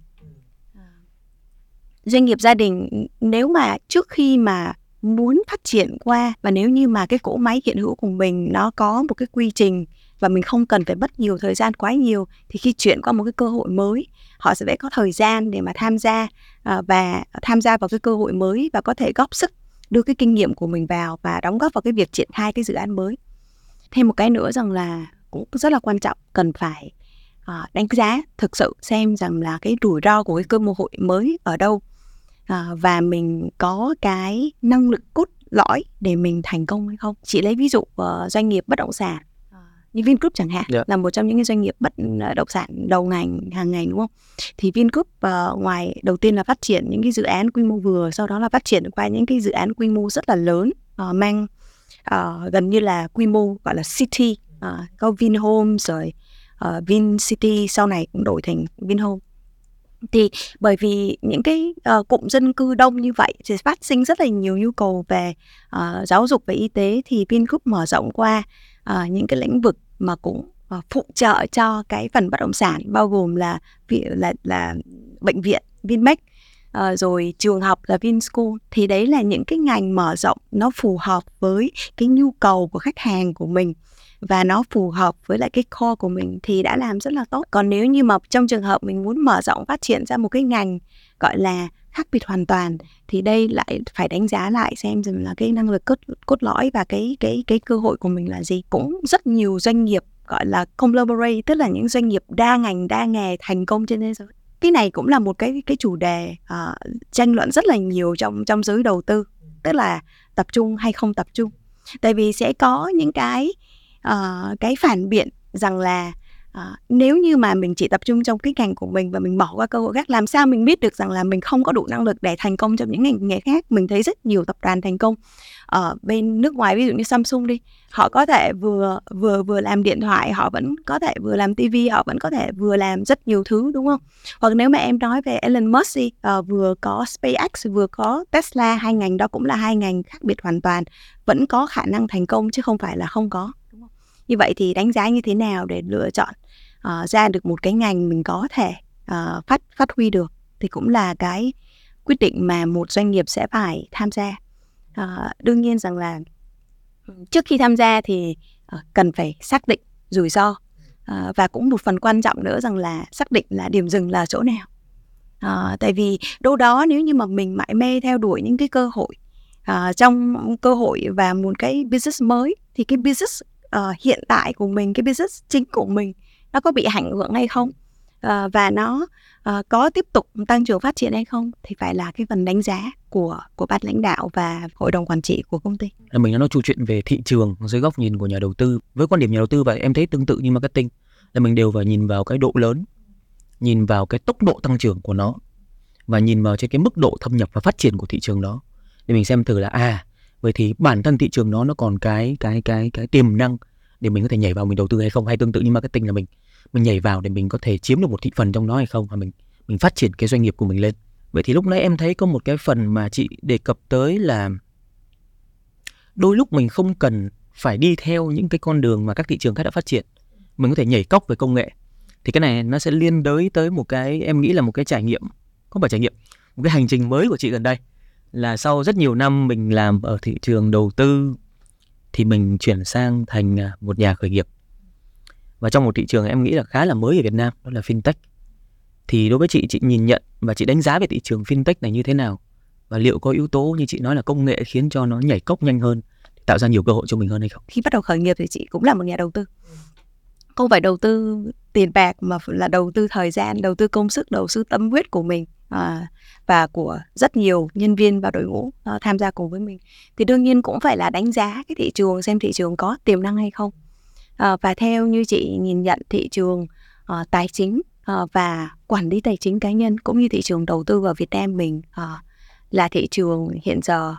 Doanh nghiệp gia đình nếu mà trước khi mà muốn phát triển qua, và nếu như mà cái cỗ máy hiện hữu của mình nó có một cái quy trình và mình không cần phải mất nhiều thời gian quá nhiều, thì khi chuyển qua một cái cơ hội mới, họ sẽ phải có thời gian để mà tham gia à, và tham gia vào cái cơ hội mới, và có thể góp sức đưa cái kinh nghiệm của mình vào và đóng góp vào cái việc triển khai cái dự án mới. Thêm một cái nữa rằng là cũng rất là quan trọng, cần phải à, đánh giá thực sự xem rằng là cái rủi ro của cái cơ hội mới ở đâu, à, và mình có cái năng lực cốt lõi để mình thành công hay không. Chị lấy ví dụ uh, doanh nghiệp bất động sản như VinGroup chẳng hạn, yeah. Là một trong những doanh nghiệp bất động sản đầu ngành hàng ngày, đúng không? Thì VinGroup uh, ngoài đầu tiên là phát triển những cái dự án quy mô vừa, sau đó là phát triển qua những cái dự án quy mô rất là lớn, uh, mang uh, gần như là quy mô gọi là city, uh, có VinHome rồi uh, VinCity, sau này cũng đổi thành VinHome. Thì bởi vì những cái uh, cụm dân cư đông như vậy thì phát sinh rất là nhiều nhu cầu về uh, giáo dục và y tế, thì VinGroup mở rộng qua uh, những cái lĩnh vực mà cũng uh, phụ trợ cho cái phần bất động sản, bao gồm là là, là bệnh viện Vinmec, uh, rồi trường học là VinSchool. Thì đấy là những cái ngành mở rộng, nó phù hợp với cái nhu cầu của khách hàng của mình và nó phù hợp với lại cái core của mình thì đã làm rất là tốt. Còn nếu như mà trong trường hợp mình muốn mở rộng phát triển ra một cái ngành gọi là khác biệt hoàn toàn thì đây lại phải đánh giá lại xem rằng là cái năng lực cốt, cốt lõi và cái cái cái cơ hội của mình là gì. Cũng rất nhiều doanh nghiệp gọi là conglomerate, tức là những doanh nghiệp đa ngành đa nghề thành công trên thế giới. Cái này cũng là một cái cái chủ đề uh, tranh luận rất là nhiều trong trong giới đầu tư, tức là tập trung hay không tập trung. Tại vì sẽ có những cái Uh, cái phản biện rằng là uh, nếu như mà mình chỉ tập trung trong cái ngành của mình và mình bỏ qua cơ hội khác, làm sao mình biết được rằng là mình không có đủ năng lực để thành công trong những ngành nghề khác. Mình thấy rất nhiều tập đoàn thành công ở bên nước ngoài, ví dụ như Samsung đi, họ có thể vừa vừa vừa làm điện thoại, họ vẫn có thể vừa làm tivi, họ vẫn có thể vừa làm rất nhiều thứ, đúng không? Hoặc nếu mà em nói về Elon Musk đi, uh, vừa có SpaceX vừa có Tesla, hai ngành đó cũng là hai ngành khác biệt hoàn toàn, vẫn có khả năng thành công chứ không phải là không có. Như vậy thì đánh giá như thế nào để lựa chọn uh, ra được một cái ngành mình có thể uh, phát phát huy được thì cũng là cái quyết định mà một doanh nghiệp sẽ phải tham gia. Uh, đương nhiên rằng là trước khi tham gia thì uh, cần phải xác định rủi ro uh, và cũng một phần quan trọng nữa rằng là xác định là điểm dừng là chỗ nào. Uh, tại vì đâu đó nếu như mà mình mãi mê theo đuổi những cái cơ hội uh, trong cơ hội và một cái business mới thì cái business Uh, hiện tại của mình, cái business chính của mình nó có bị ảnh hưởng hay không, uh, và nó uh, có tiếp tục tăng trưởng phát triển hay không thì phải là cái phần đánh giá của của ban lãnh đạo và hội đồng quản trị của công ty. Mình đã nói trò chuyện về thị trường dưới góc nhìn của nhà đầu tư. Với quan điểm nhà đầu tư và em thấy tương tự như marketing là mình đều phải nhìn vào cái độ lớn, nhìn vào cái tốc độ tăng trưởng của nó và nhìn vào trên cái mức độ thâm nhập và phát triển của thị trường đó để mình xem thử là à vậy thì bản thân thị trường đó nó còn cái cái cái cái tiềm năng để mình có thể nhảy vào mình đầu tư hay không, hay tương tự như marketing là mình mình nhảy vào để mình có thể chiếm được một thị phần trong nó hay không, và mình mình phát triển cái doanh nghiệp của mình lên. Vậy thì lúc nãy em thấy có một cái phần mà chị đề cập tới là đôi lúc mình không cần phải đi theo những cái con đường mà các thị trường khác đã phát triển, mình có thể nhảy cóc về công nghệ. Thì cái này nó sẽ liên đới tới một cái em nghĩ là một cái trải nghiệm, không phải trải nghiệm, một cái hành trình mới của chị gần đây. Là sau rất nhiều năm mình làm ở thị trường đầu tư thì mình chuyển sang thành một nhà khởi nghiệp. Và trong một thị trường em nghĩ là khá là mới ở Việt Nam, đó là fintech. Thì đối với chị, chị nhìn nhận và chị đánh giá về thị trường fintech này như thế nào? Và liệu có yếu tố như chị nói là công nghệ khiến cho nó nhảy cốc nhanh hơn, tạo ra nhiều cơ hội cho mình hơn hay không? Khi bắt đầu khởi nghiệp thì chị cũng là một nhà đầu tư. Không phải đầu tư tiền bạc mà là đầu tư thời gian, đầu tư công sức, đầu tư tâm huyết của mình. À, và của rất nhiều nhân viên và đội ngũ uh, tham gia cùng với mình. Thì đương nhiên cũng phải là đánh giá cái thị trường, xem thị trường có tiềm năng hay không. uh, Và theo như chị nhìn nhận, thị trường uh, tài chính uh, và quản lý tài chính cá nhân cũng như thị trường đầu tư vào Việt Nam mình uh, là thị trường hiện giờ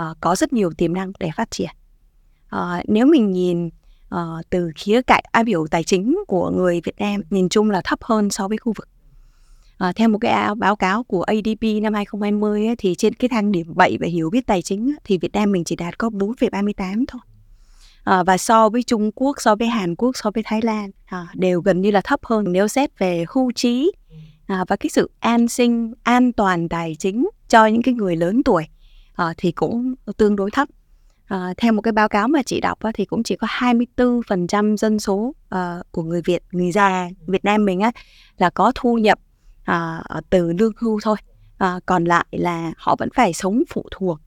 uh, có rất nhiều tiềm năng để phát triển. uh, Nếu mình nhìn uh, từ khía cạnh áp biểu tài chính của người Việt Nam, nhìn chung là thấp hơn so với khu vực. À, theo một cái báo cáo của a đê bê năm hai không hai không ấy, thì trên cái thang điểm bảy về hiểu biết tài chính thì Việt Nam mình chỉ đạt có bốn phẩy ba mươi tám thôi. À, và so với Trung Quốc, so với Hàn Quốc, so với Thái Lan à, đều gần như là thấp hơn. Nếu xét về hưu trí à, và cái sự an sinh, an toàn tài chính cho những cái người lớn tuổi à, thì cũng tương đối thấp. À, theo một cái báo cáo mà chị đọc á, thì cũng chỉ có hai mươi tư phần trăm dân số à, của người Việt, người già Việt Nam mình á, là có thu nhập À, từ lương hưu thôi. à, Còn lại là họ vẫn phải sống phụ thuộc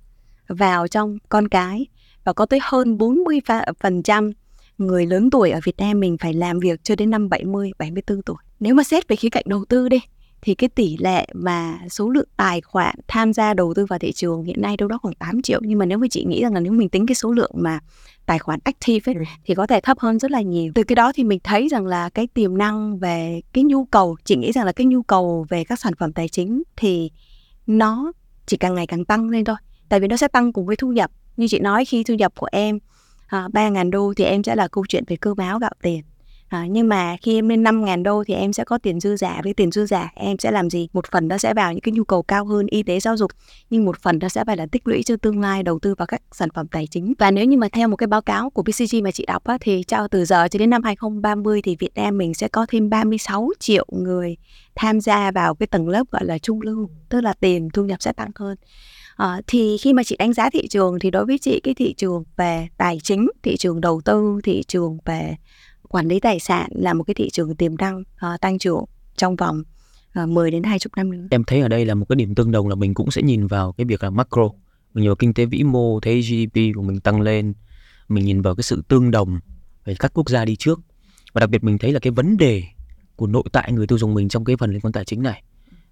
vào trong con cái. Và có tới hơn bốn mươi phần trăm người lớn tuổi ở Việt Nam mình phải làm việc cho đến năm bảy mươi, bảy mươi tư tuổi. Nếu mà xét về khía cạnh đầu tư đi, thì cái tỷ lệ mà số lượng tài khoản tham gia đầu tư vào thị trường hiện nay đâu đó khoảng tám triệu. Nhưng mà nếu mà chị nghĩ rằng là nếu mình tính cái số lượng mà tài khoản active ấy, thì có thể thấp hơn rất là nhiều. Từ cái đó thì mình thấy rằng là cái tiềm năng về cái nhu cầu, chị nghĩ rằng là cái nhu cầu về các sản phẩm tài chính thì nó chỉ càng ngày càng tăng lên thôi. Tại vì nó sẽ tăng cùng với thu nhập. Như chị nói, khi thu nhập của em à, ba nghìn đô thì em sẽ là câu chuyện về cơm áo gạo tiền. à, nhưng mà khi em lên năm nghìn đô thì em sẽ có tiền dư giả. Với tiền dư giả em sẽ làm gì? Một phần nó sẽ vào những cái nhu cầu cao hơn, y tế, giáo dục, nhưng một phần nó sẽ phải là tích lũy cho tương lai, đầu tư vào các sản phẩm tài chính. Và nếu như mà theo một cái báo cáo của bê xê giê mà chị đọc á, thì cho từ giờ cho đến năm hai không ba không thì Việt Nam mình sẽ có thêm ba mươi sáu triệu người tham gia vào cái tầng lớp gọi là trung lưu, tức là tiền thu nhập sẽ tăng hơn. À, thì khi mà chị đánh giá thị trường thì đối với chị cái thị trường về tài chính, thị trường đầu tư, thị trường về quản lý tài sản là một cái thị trường tiềm năng uh, tăng trưởng trong vòng uh, mười đến hai mươi năm nữa. Em thấy ở đây là một cái điểm tương đồng là mình cũng sẽ nhìn vào cái việc là macro, mình nhìn vào kinh tế vĩ mô, thấy giê đê pê của mình tăng lên, mình nhìn vào cái sự tương đồng về các quốc gia đi trước. Và đặc biệt mình thấy là cái vấn đề của nội tại người tiêu dùng mình trong cái phần liên quan tài chính này.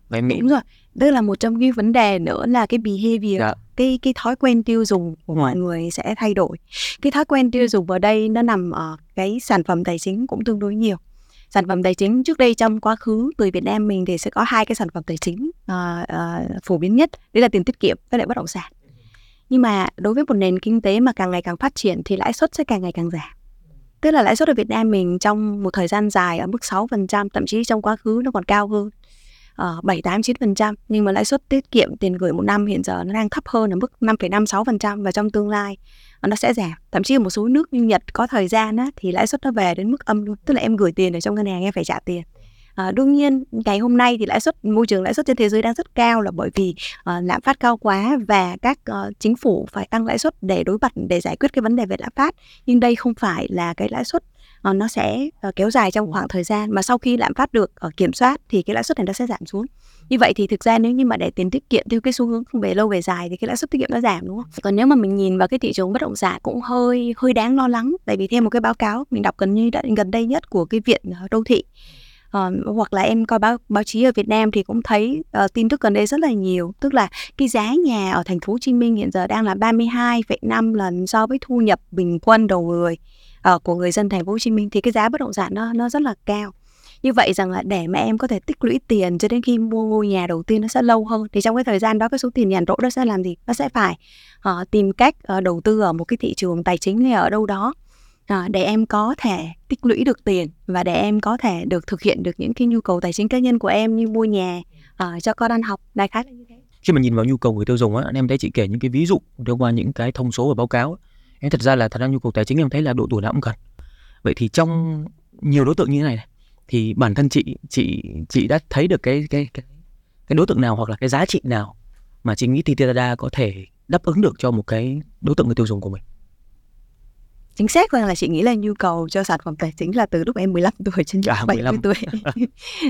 Và em nghĩ... Đúng rồi, tức là một trong cái vấn đề nữa là cái behavior, dạ. cái, cái thói quen tiêu dùng của mọi người sẽ thay đổi. Cái thói quen tiêu dùng vào đây nó nằm ở cái sản phẩm tài chính cũng tương đối nhiều. Sản phẩm tài chính trước đây trong quá khứ từ Việt Nam mình thì sẽ có hai cái sản phẩm tài chính uh, uh, phổ biến nhất, đấy là tiền tiết kiệm với lại bất động sản. Nhưng mà đối với một nền kinh tế mà càng ngày càng phát triển thì lãi suất sẽ càng ngày càng giảm. Tức là lãi suất ở Việt Nam mình trong một thời gian dài ở mức sáu phần trăm, thậm chí trong quá khứ nó còn cao hơn. bảy, tám, chín phần trăm, nhưng mà lãi suất tiết kiệm tiền gửi một năm hiện giờ nó đang thấp hơn ở mức năm phẩy năm sáu phần trăm và trong tương lai nó sẽ giảm. Thậm chí ở một số nước như Nhật có thời gian á, thì lãi suất nó về đến mức âm luôn, tức là em gửi tiền ở trong ngân hàng em phải trả tiền. À, đương nhiên ngày hôm nay thì lãi suất, môi trường lãi suất trên thế giới đang rất cao là bởi vì uh, lạm phát cao quá và các uh, chính phủ phải tăng lãi suất để đối mặt, để giải quyết cái vấn đề về lạm phát. Nhưng đây không phải là cái lãi suất uh, nó sẽ uh, kéo dài trong khoảng thời gian, mà sau khi lạm phát được uh, kiểm soát thì cái lãi suất này nó sẽ giảm xuống. Như vậy thì thực ra nếu như mà để tiền tiết kiệm theo cái xu hướng không về lâu về dài thì cái lãi suất tiết kiệm nó giảm, đúng không? Còn nếu mà mình nhìn vào cái thị trường bất động sản cũng hơi hơi đáng lo lắng, tại vì theo một cái báo cáo mình đọc gần như gần đây nhất của cái Viện Đô thị, Uh, hoặc là em coi báo, báo chí ở Việt Nam thì cũng thấy uh, tin tức gần đây rất là nhiều. Tức là cái giá nhà ở thành phố Hồ Chí Minh hiện giờ đang là ba mươi hai phẩy năm lần so với thu nhập bình quân đầu người uh, của người dân thành phố Hồ Chí Minh, thì cái giá bất động sản nó, nó rất là cao. Như vậy rằng là để mà em có thể tích lũy tiền cho đến khi mua ngôi nhà đầu tiên nó sẽ lâu hơn. Thì trong cái thời gian đó cái số tiền nhàn rỗi nó sẽ làm gì? Nó sẽ phải uh, tìm cách uh, đầu tư ở một cái thị trường tài chính hay ở đâu đó. À, để em có thể tích lũy được tiền và để em có thể được thực hiện được những cái nhu cầu tài chính cá nhân của em như mua nhà, uh, cho con ăn học, đại khái là như thế. Khi mà nhìn vào nhu cầu của tiêu dùng á, em thấy chị kể những cái ví dụ thông qua những cái thông số và báo cáo, em thật ra là thật ra nhu cầu tài chính em thấy là độ tuổi nào cũng cần. Vậy thì trong nhiều đối tượng như thế này, này thì bản thân chị chị chị đã thấy được cái cái cái, cái đối tượng nào hoặc là cái giá trị nào mà chị nghĩ Tititada có thể đáp ứng được cho một cái đối tượng người tiêu dùng của mình? Chính xác rằng là chị nghĩ là nhu cầu cho sản phẩm tài chính là từ lúc em mười lăm tuổi đến bảy mươi tuổi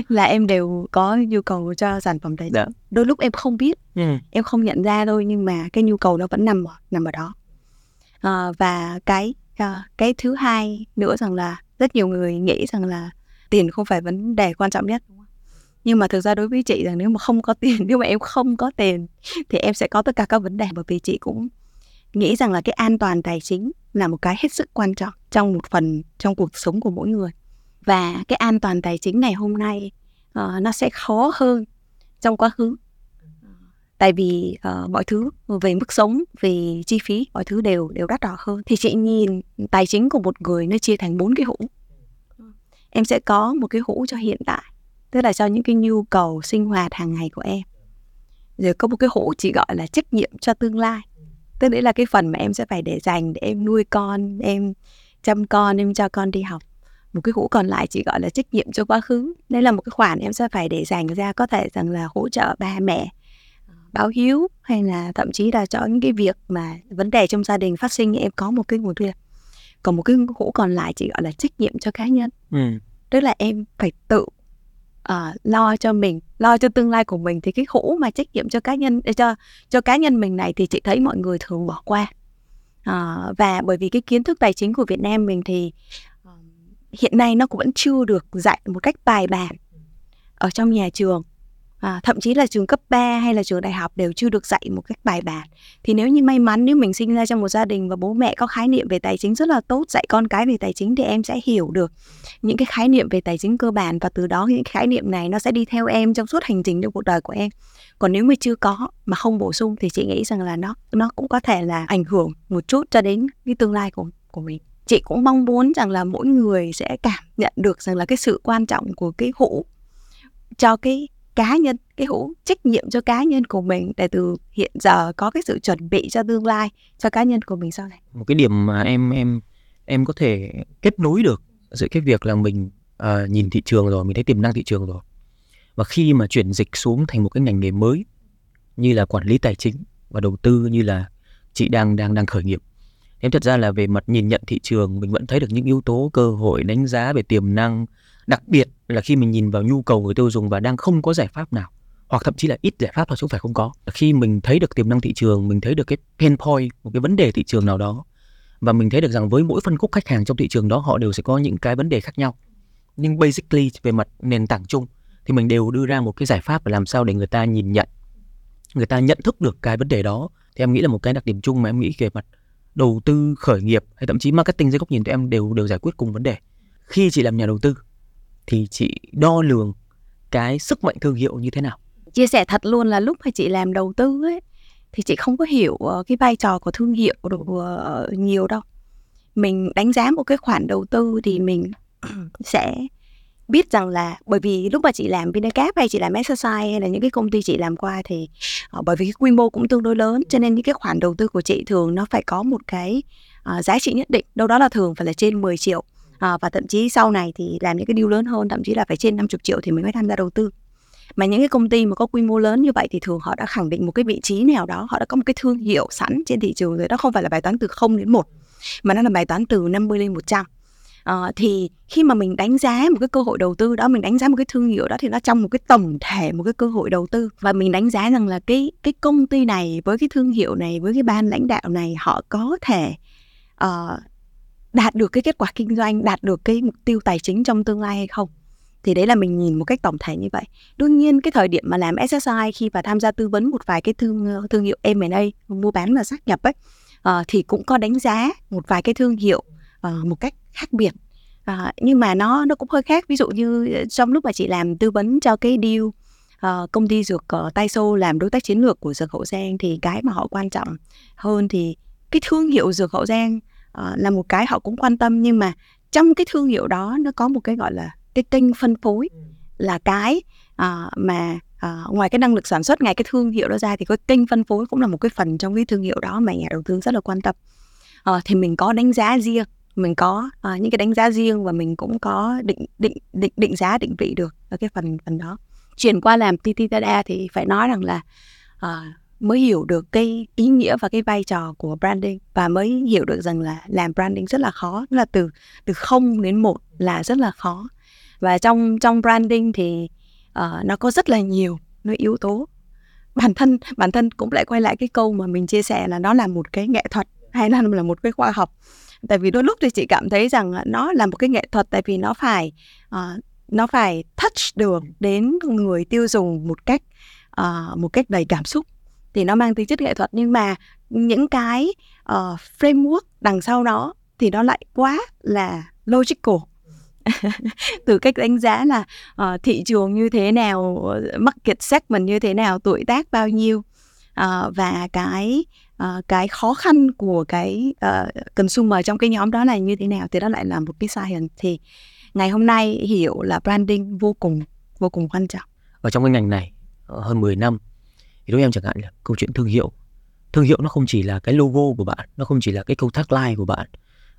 là em đều có nhu cầu cho sản phẩm tài chính. Đã. Đôi lúc em không biết, ừ. em không nhận ra thôi, nhưng mà cái nhu cầu nó vẫn nằm nằm ở đó. À, và cái à, cái thứ hai nữa rằng là rất nhiều người nghĩ rằng là tiền không phải vấn đề quan trọng nhất. Nhưng mà thực ra đối với chị rằng nếu mà không có tiền, nếu mà em không có tiền thì em sẽ có tất cả các vấn đề, bởi vì chị cũng nghĩ rằng là cái an toàn tài chính là một cái hết sức quan trọng trong một phần trong cuộc sống của mỗi người. Và cái an toàn tài chính này hôm nay uh, nó sẽ khó hơn trong quá khứ. Tại vì uh, mọi thứ về mức sống, về chi phí, mọi thứ đều đều đắt đỏ hơn. Thì chị nhìn tài chính của một người nó chia thành bốn cái hũ. Em sẽ có một cái hũ cho hiện tại, tức là cho những cái nhu cầu sinh hoạt hàng ngày của em. Rồi có một cái hũ chị gọi là trách nhiệm cho tương lai. Tức đấy là cái phần mà em sẽ phải để dành để em nuôi con, em chăm con, em cho con đi học. Một cái hũ còn lại chỉ gọi là trách nhiệm cho quá khứ. Đấy là một cái khoản em sẽ phải để dành ra, có thể rằng là hỗ trợ ba mẹ, báo hiếu, hay là thậm chí là cho những cái việc mà vấn đề trong gia đình phát sinh em có một cái nguồn thu nhập. Còn một cái hũ còn lại chỉ gọi là trách nhiệm cho cá nhân. Ừ. Tức là em phải tự Uh, lo cho mình, lo cho tương lai của mình. Thì cái hũ mà trách nhiệm cho cá nhân cho cho cá nhân mình này thì chị thấy mọi người thường bỏ qua. Uh, và bởi vì cái kiến thức tài chính của Việt Nam mình thì hiện nay nó cũng vẫn chưa được dạy một cách bài bản ở trong nhà trường. À, thậm chí là trường cấp ba hay là trường đại học đều chưa được dạy một cách bài bản. Thì nếu như may mắn, nếu mình sinh ra trong một gia đình và bố mẹ có khái niệm về tài chính rất là tốt, dạy con cái về tài chính, thì em sẽ hiểu được những cái khái niệm về tài chính cơ bản, và từ đó những khái niệm này nó sẽ đi theo em trong suốt hành trình trong cuộc đời của em. Còn nếu mà chưa có mà không bổ sung thì chị nghĩ rằng là nó, nó cũng có thể là ảnh hưởng một chút cho đến cái tương lai của, của mình. chị cũng mong muốn rằng là mỗi người sẽ cảm nhận được rằng là cái sự quan trọng của cái hũ cho cái cá nhân, cái hũ trách nhiệm cho cá nhân của mình, để từ hiện giờ có cái sự chuẩn bị cho tương lai cho cá nhân của mình sau này. Một cái điểm mà em em em có thể kết nối được giữa cái việc là mình uh, nhìn thị trường rồi, mình thấy tiềm năng thị trường rồi, và khi mà chuyển dịch xuống thành một cái ngành nghề mới như là quản lý tài chính và đầu tư, như là chị đang đang đang khởi nghiệp. Em thật ra là về mặt nhìn nhận thị trường, mình vẫn thấy được những yếu tố cơ hội, đánh giá về tiềm năng, đặc biệt là khi mình nhìn vào nhu cầu người tiêu dùng và đang không có giải pháp nào, hoặc thậm chí là ít giải pháp, hoặc không phải không có. Khi mình thấy được tiềm năng thị trường, mình thấy được cái pain point, một cái vấn đề thị trường nào đó, và mình thấy được rằng với mỗi phân khúc khách hàng trong thị trường đó, họ đều sẽ có những cái vấn đề khác nhau. Nhưng basically về mặt nền tảng chung thì mình đều đưa ra một cái giải pháp để làm sao để người ta nhìn nhận, người ta nhận thức được cái vấn đề đó. Thì em nghĩ là một cái đặc điểm chung mà em nghĩ về mặt đầu tư, khởi nghiệp hay thậm chí marketing dưới góc nhìn tụi em đều đều giải quyết cùng vấn đề. Khi chị làm nhà đầu tư thì chị đo lường cái sức mạnh thương hiệu như thế nào? Chia sẻ thật luôn là lúc mà chị làm đầu tư ấy thì chị không có hiểu cái vai trò của thương hiệu được nhiều đâu. Mình đánh giá một cái khoản đầu tư thì mình sẽ biết rằng là, bởi vì lúc mà chị làm VinaCap hay chị làm ét ét i hay là những cái công ty chị làm qua thì uh, bởi vì cái quy mô cũng tương đối lớn, cho nên những cái khoản đầu tư của chị thường nó phải có một cái uh, giá trị nhất định, đâu đó là thường phải là trên mười triệu, uh, và thậm chí sau này thì làm những cái deal lớn hơn, thậm chí là phải trên năm mươi triệu thì mình mới tham gia đầu tư. Mà những cái công ty mà có quy mô lớn như vậy thì thường họ đã khẳng định một cái vị trí nào đó, họ đã có một cái thương hiệu sẵn trên thị trường rồi. Đó không phải là bài toán từ không đến một, mà nó là bài toán từ năm mươi lên một trăm. Uh, thì khi mà mình đánh giá một cái cơ hội đầu tư đó, mình đánh giá một cái thương hiệu đó thì nó trong một cái tổng thể một cái cơ hội đầu tư, và mình đánh giá rằng là cái cái công ty này với cái thương hiệu này, với cái ban lãnh đạo này, họ có thể uh, đạt được cái kết quả kinh doanh, đạt được cái mục tiêu tài chính trong tương lai hay không. Thì đấy là mình nhìn một cách tổng thể như vậy. Đương nhiên cái thời điểm mà làm ét ét i, khi mà tham gia tư vấn một vài cái thương, thương hiệu em and a, mua bán và sáp nhập ấy, uh, thì cũng có đánh giá một vài cái thương hiệu uh, một cách khác biệt, à, nhưng mà nó nó cũng hơi khác. Ví dụ như trong lúc mà chị làm tư vấn cho cái deal uh, công ty Dược uh, Taisho làm đối tác chiến lược của Dược Hậu Giang, thì cái mà họ quan trọng hơn thì cái thương hiệu Dược Hậu Giang uh, là một cái họ cũng quan tâm, nhưng mà trong cái thương hiệu đó nó có một cái gọi là cái kênh phân phối, là cái uh, mà uh, ngoài cái năng lực sản xuất, ngoài cái thương hiệu đó ra thì cái kênh phân phối cũng là một cái phần trong cái thương hiệu đó mà nhà đầu tư rất là quan tâm. Uh, thì mình có đánh giá riêng, mình có uh, những cái đánh giá riêng, và mình cũng có định định định định giá định vị được ở cái phần phần đó. Chuyển qua làm Tititada thì phải nói rằng là uh, mới hiểu được cái ý nghĩa và cái vai trò của branding, và mới hiểu được rằng là làm branding rất là khó, là từ từ không đến một là rất là khó. Và trong trong branding thì uh, nó có rất là nhiều nó yếu tố. Bản thân bản thân cũng lại quay lại cái câu mà mình chia sẻ là nó là một cái nghệ thuật hay là là một cái khoa học. Tại vì đôi lúc thì chị cảm thấy rằng nó là một cái nghệ thuật, tại vì nó phải uh, nó phải touch được đến người tiêu dùng một cách uh, một cách đầy cảm xúc, thì nó mang tính chất nghệ thuật. Nhưng mà những cái uh, framework đằng sau đó thì nó lại quá là logical. Từ cách đánh giá là uh, thị trường như thế nào, market segment như thế nào, tuổi tác bao nhiêu, uh, và cái Uh, cái khó khăn của cái uh, consumer trong cái nhóm đó là như thế nào, thì đó lại là một cái science. Thì ngày hôm nay hiểu là branding vô cùng vô cùng quan trọng. Ở trong cái ngành này hơn mười năm thì đối với em chẳng hạn là câu chuyện thương hiệu. Thương hiệu nó không chỉ là cái logo của bạn, nó không chỉ là cái câu tagline của bạn,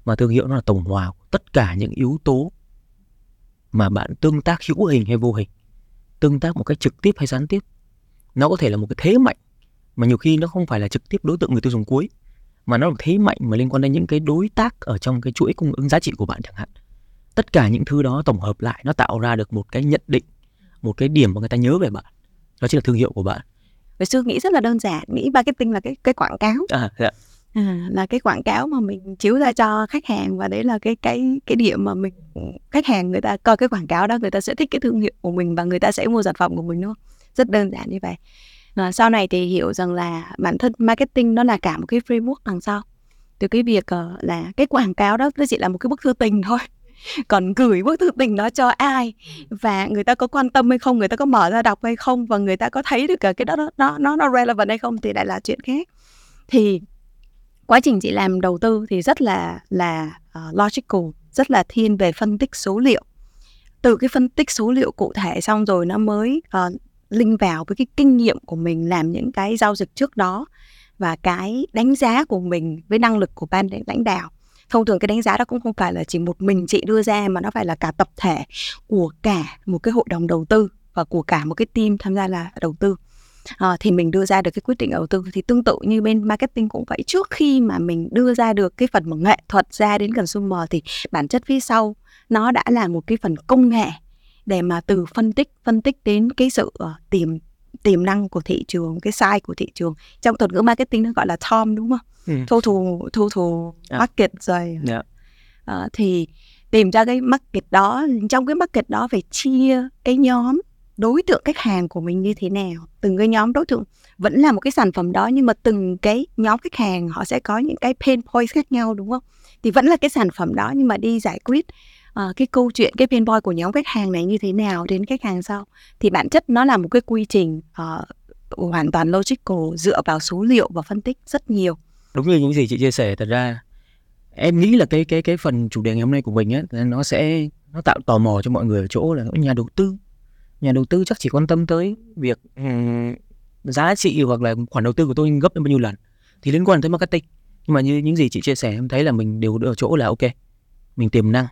mà thương hiệu nó là tổng hòa của tất cả những yếu tố mà bạn tương tác hữu hình hay vô hình, tương tác một cách trực tiếp hay gián tiếp. Nó có thể là một cái thế mạnh mà nhiều khi nó không phải là trực tiếp đối tượng người tiêu dùng cuối, mà nó là thế mạnh mà liên quan đến những cái đối tác ở trong cái chuỗi cung ứng giá trị của bạn chẳng hạn. Tất cả những thứ đó tổng hợp lại nó tạo ra được một cái nhận định, một cái điểm mà người ta nhớ về bạn. Đó chính là thương hiệu của bạn. Hồi xưa nghĩ rất là đơn giản, nghĩ marketing là cái cái quảng cáo. À, dạ. à, là cái quảng cáo mà mình chiếu ra cho khách hàng, và đấy là cái cái cái điểm mà mình khách hàng người ta coi cái quảng cáo đó, người ta sẽ thích cái thương hiệu của mình và người ta sẽ mua sản phẩm của mình, đúng không? Rất đơn giản như vậy. À, sau này thì hiểu rằng là bản thân marketing nó là cả một cái framework đằng sau. Từ cái việc uh, là cái quảng cáo đó nó chỉ là một cái bức thư tình thôi. Còn gửi bức thư tình đó cho ai, và người ta có quan tâm hay không, người ta có mở ra đọc hay không, và người ta có thấy được cái đó nó, nó, nó relevant hay không, thì lại là chuyện khác. Thì quá trình chị làm đầu tư thì rất là, là uh, logical, rất là thiên về phân tích số liệu. Từ cái phân tích số liệu cụ thể xong rồi nó mới uh, link vào với cái kinh nghiệm của mình làm những cái giao dịch trước đó và cái đánh giá của mình với năng lực của ban lãnh đạo. Thông thường cái đánh giá đó cũng không phải là chỉ một mình chị đưa ra mà nó phải là cả tập thể của cả một cái hội đồng đầu tư và của cả một cái team tham gia là đầu tư. À, thì mình đưa ra được cái quyết định đầu tư. Thì tương tự như bên marketing cũng vậy, trước khi mà mình đưa ra được cái phần mà nghệ thuật ra đến consumer thì bản chất phía sau nó đã là một cái phần công nghệ để mà từ phân tích phân tích đến cái sự uh, tiềm tiềm năng của thị trường, cái size của thị trường. Trong thuật ngữ marketing nó gọi là T O M, đúng không? Ừ. Total total yeah. market rồi. Yeah. À, thì tìm ra cái market đó, trong cái market đó phải chia cái nhóm đối tượng khách hàng của mình như thế nào. Từng cái nhóm đối tượng vẫn là một cái sản phẩm đó, nhưng mà từng cái nhóm khách hàng họ sẽ có những cái pain point khác nhau, đúng không? Thì vẫn là cái sản phẩm đó nhưng mà đi giải quyết uh, cái câu chuyện, cái pain point của nhóm khách hàng này như thế nào đến khách hàng sau. Thì bản chất nó là một cái quy trình uh, hoàn toàn logical, dựa vào số liệu và phân tích rất nhiều. Đúng như những gì chị chia sẻ, thật ra em nghĩ là cái cái cái phần chủ đề ngày hôm nay của mình ấy, nó sẽ nó tạo tò mò cho mọi người ở chỗ là nhà đầu tư. Nhà đầu tư chắc chỉ quan tâm tới việc um, giá trị hoặc là khoản đầu tư của tôi gấp bao nhiêu lần thì liên quan tới marketing. Nhưng mà như những gì chị chia sẻ, em thấy là mình đều ở chỗ là ok, mình tiềm năng,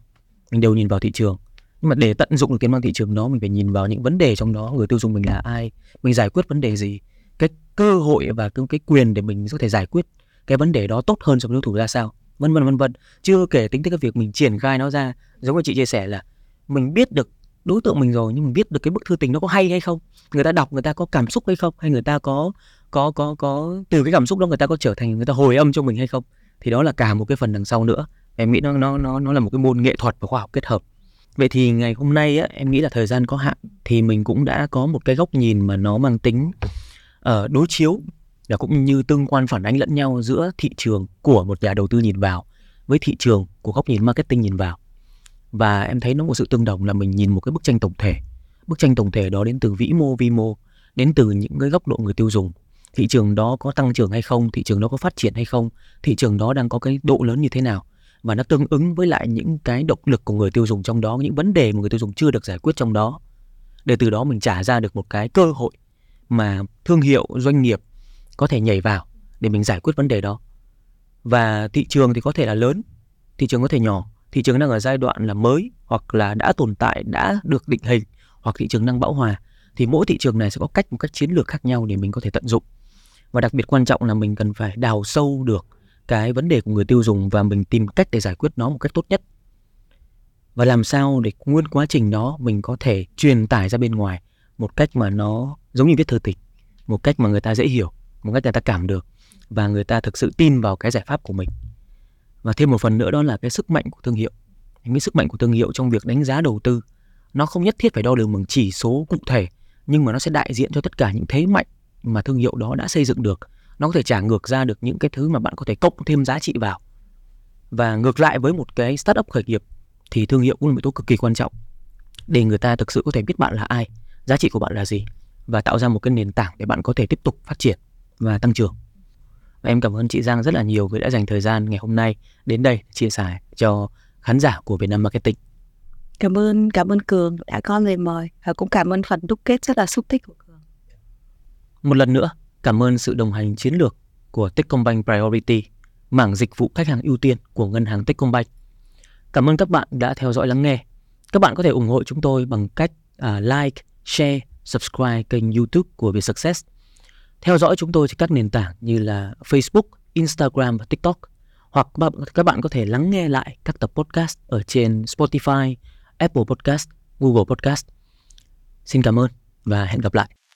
mình đều nhìn vào thị trường. Nhưng mà để tận dụng được tiềm năng thị trường đó, mình phải nhìn vào những vấn đề trong đó, người tiêu dùng mình là ai, mình giải quyết vấn đề gì, cái cơ hội và cái quyền để mình có thể giải quyết cái vấn đề đó tốt hơn so với đối thủ ra sao, vân vân vân vân. Chưa kể tính tới cái việc mình triển khai nó ra, giống như chị chia sẻ là mình biết được đối tượng mình rồi, nhưng mình biết được cái bức thư tình nó có hay hay không, người ta đọc người ta có cảm xúc hay không, hay người ta có có có có từ cái cảm xúc đó người ta có trở thành, người ta hồi âm cho mình hay không, thì đó là cả một cái phần đằng sau nữa. Em nghĩ nó nó nó nó là một cái môn nghệ thuật và khoa học kết hợp. Vậy thì ngày hôm nay á, em nghĩ là thời gian có hạn thì mình cũng đã có một cái góc nhìn mà nó mang tính uh, đối chiếu là cũng như tương quan phản ánh lẫn nhau giữa thị trường của một nhà đầu tư nhìn vào với thị trường của góc nhìn marketing nhìn vào. Và em thấy nó có sự tương đồng là mình nhìn một cái bức tranh tổng thể. Bức tranh tổng thể đó đến từ vĩ mô, vi mô, đến từ những cái góc độ người tiêu dùng. Thị trường đó có tăng trưởng hay không, thị trường đó có phát triển hay không, thị trường đó đang có cái độ lớn như thế nào. Và nó tương ứng với lại những cái động lực của người tiêu dùng trong đó, những vấn đề mà người tiêu dùng chưa được giải quyết trong đó. Để từ đó mình trả ra được một cái cơ hội mà thương hiệu, doanh nghiệp có thể nhảy vào để mình giải quyết vấn đề đó. Và thị trường thì có thể là lớn, thị trường có thể nhỏ. Thị trường đang ở giai đoạn là mới hoặc là đã tồn tại, đã được định hình, hoặc thị trường đang bão hòa. Thì mỗi thị trường này sẽ có cách một cách chiến lược khác nhau để mình có thể tận dụng. Và đặc biệt quan trọng là mình cần phải đào sâu được cái vấn đề của người tiêu dùng và mình tìm cách để giải quyết nó một cách tốt nhất. Và làm sao để nguyên quá trình đó mình có thể truyền tải ra bên ngoài một cách mà nó giống như viết thư tịch, một cách mà người ta dễ hiểu, một cách người ta cảm được và người ta thực sự tin vào cái giải pháp của mình. Và thêm một phần nữa đó là cái sức mạnh của thương hiệu. Cái sức mạnh của thương hiệu trong việc đánh giá đầu tư nó không nhất thiết phải đo lường bằng chỉ số cụ thể, nhưng mà nó sẽ đại diện cho tất cả những thế mạnh mà thương hiệu đó đã xây dựng được. Nó có thể trả ngược ra được những cái thứ mà bạn có thể cộng thêm giá trị vào. Và ngược lại với một cái startup khởi nghiệp thì thương hiệu cũng là một yếu tố cực kỳ quan trọng để người ta thực sự có thể biết bạn là ai, giá trị của bạn là gì và tạo ra một cái nền tảng để bạn có thể tiếp tục phát triển và tăng trưởng. Và em cảm ơn chị Giang rất là nhiều vì đã dành thời gian ngày hôm nay đến đây chia sẻ cho khán giả của Vietnam Marketing. Cảm ơn, cảm ơn Cường đã có lời mời và cũng cảm ơn phần đúc kết rất là xúc tích của Cường. Một lần nữa, cảm ơn sự đồng hành chiến lược của Techcombank Priority, mảng dịch vụ khách hàng ưu tiên của ngân hàng Techcombank. Cảm ơn các bạn đã theo dõi lắng nghe. Các bạn có thể ủng hộ chúng tôi bằng cách uh, like, share, subscribe kênh YouTube của Việt Success. Theo dõi chúng tôi trên các nền tảng như là Facebook, Instagram và TikTok. Hoặc các bạn có thể lắng nghe lại các tập podcast ở trên Spotify, Apple Podcast, Google Podcast. Xin cảm ơn và hẹn gặp lại.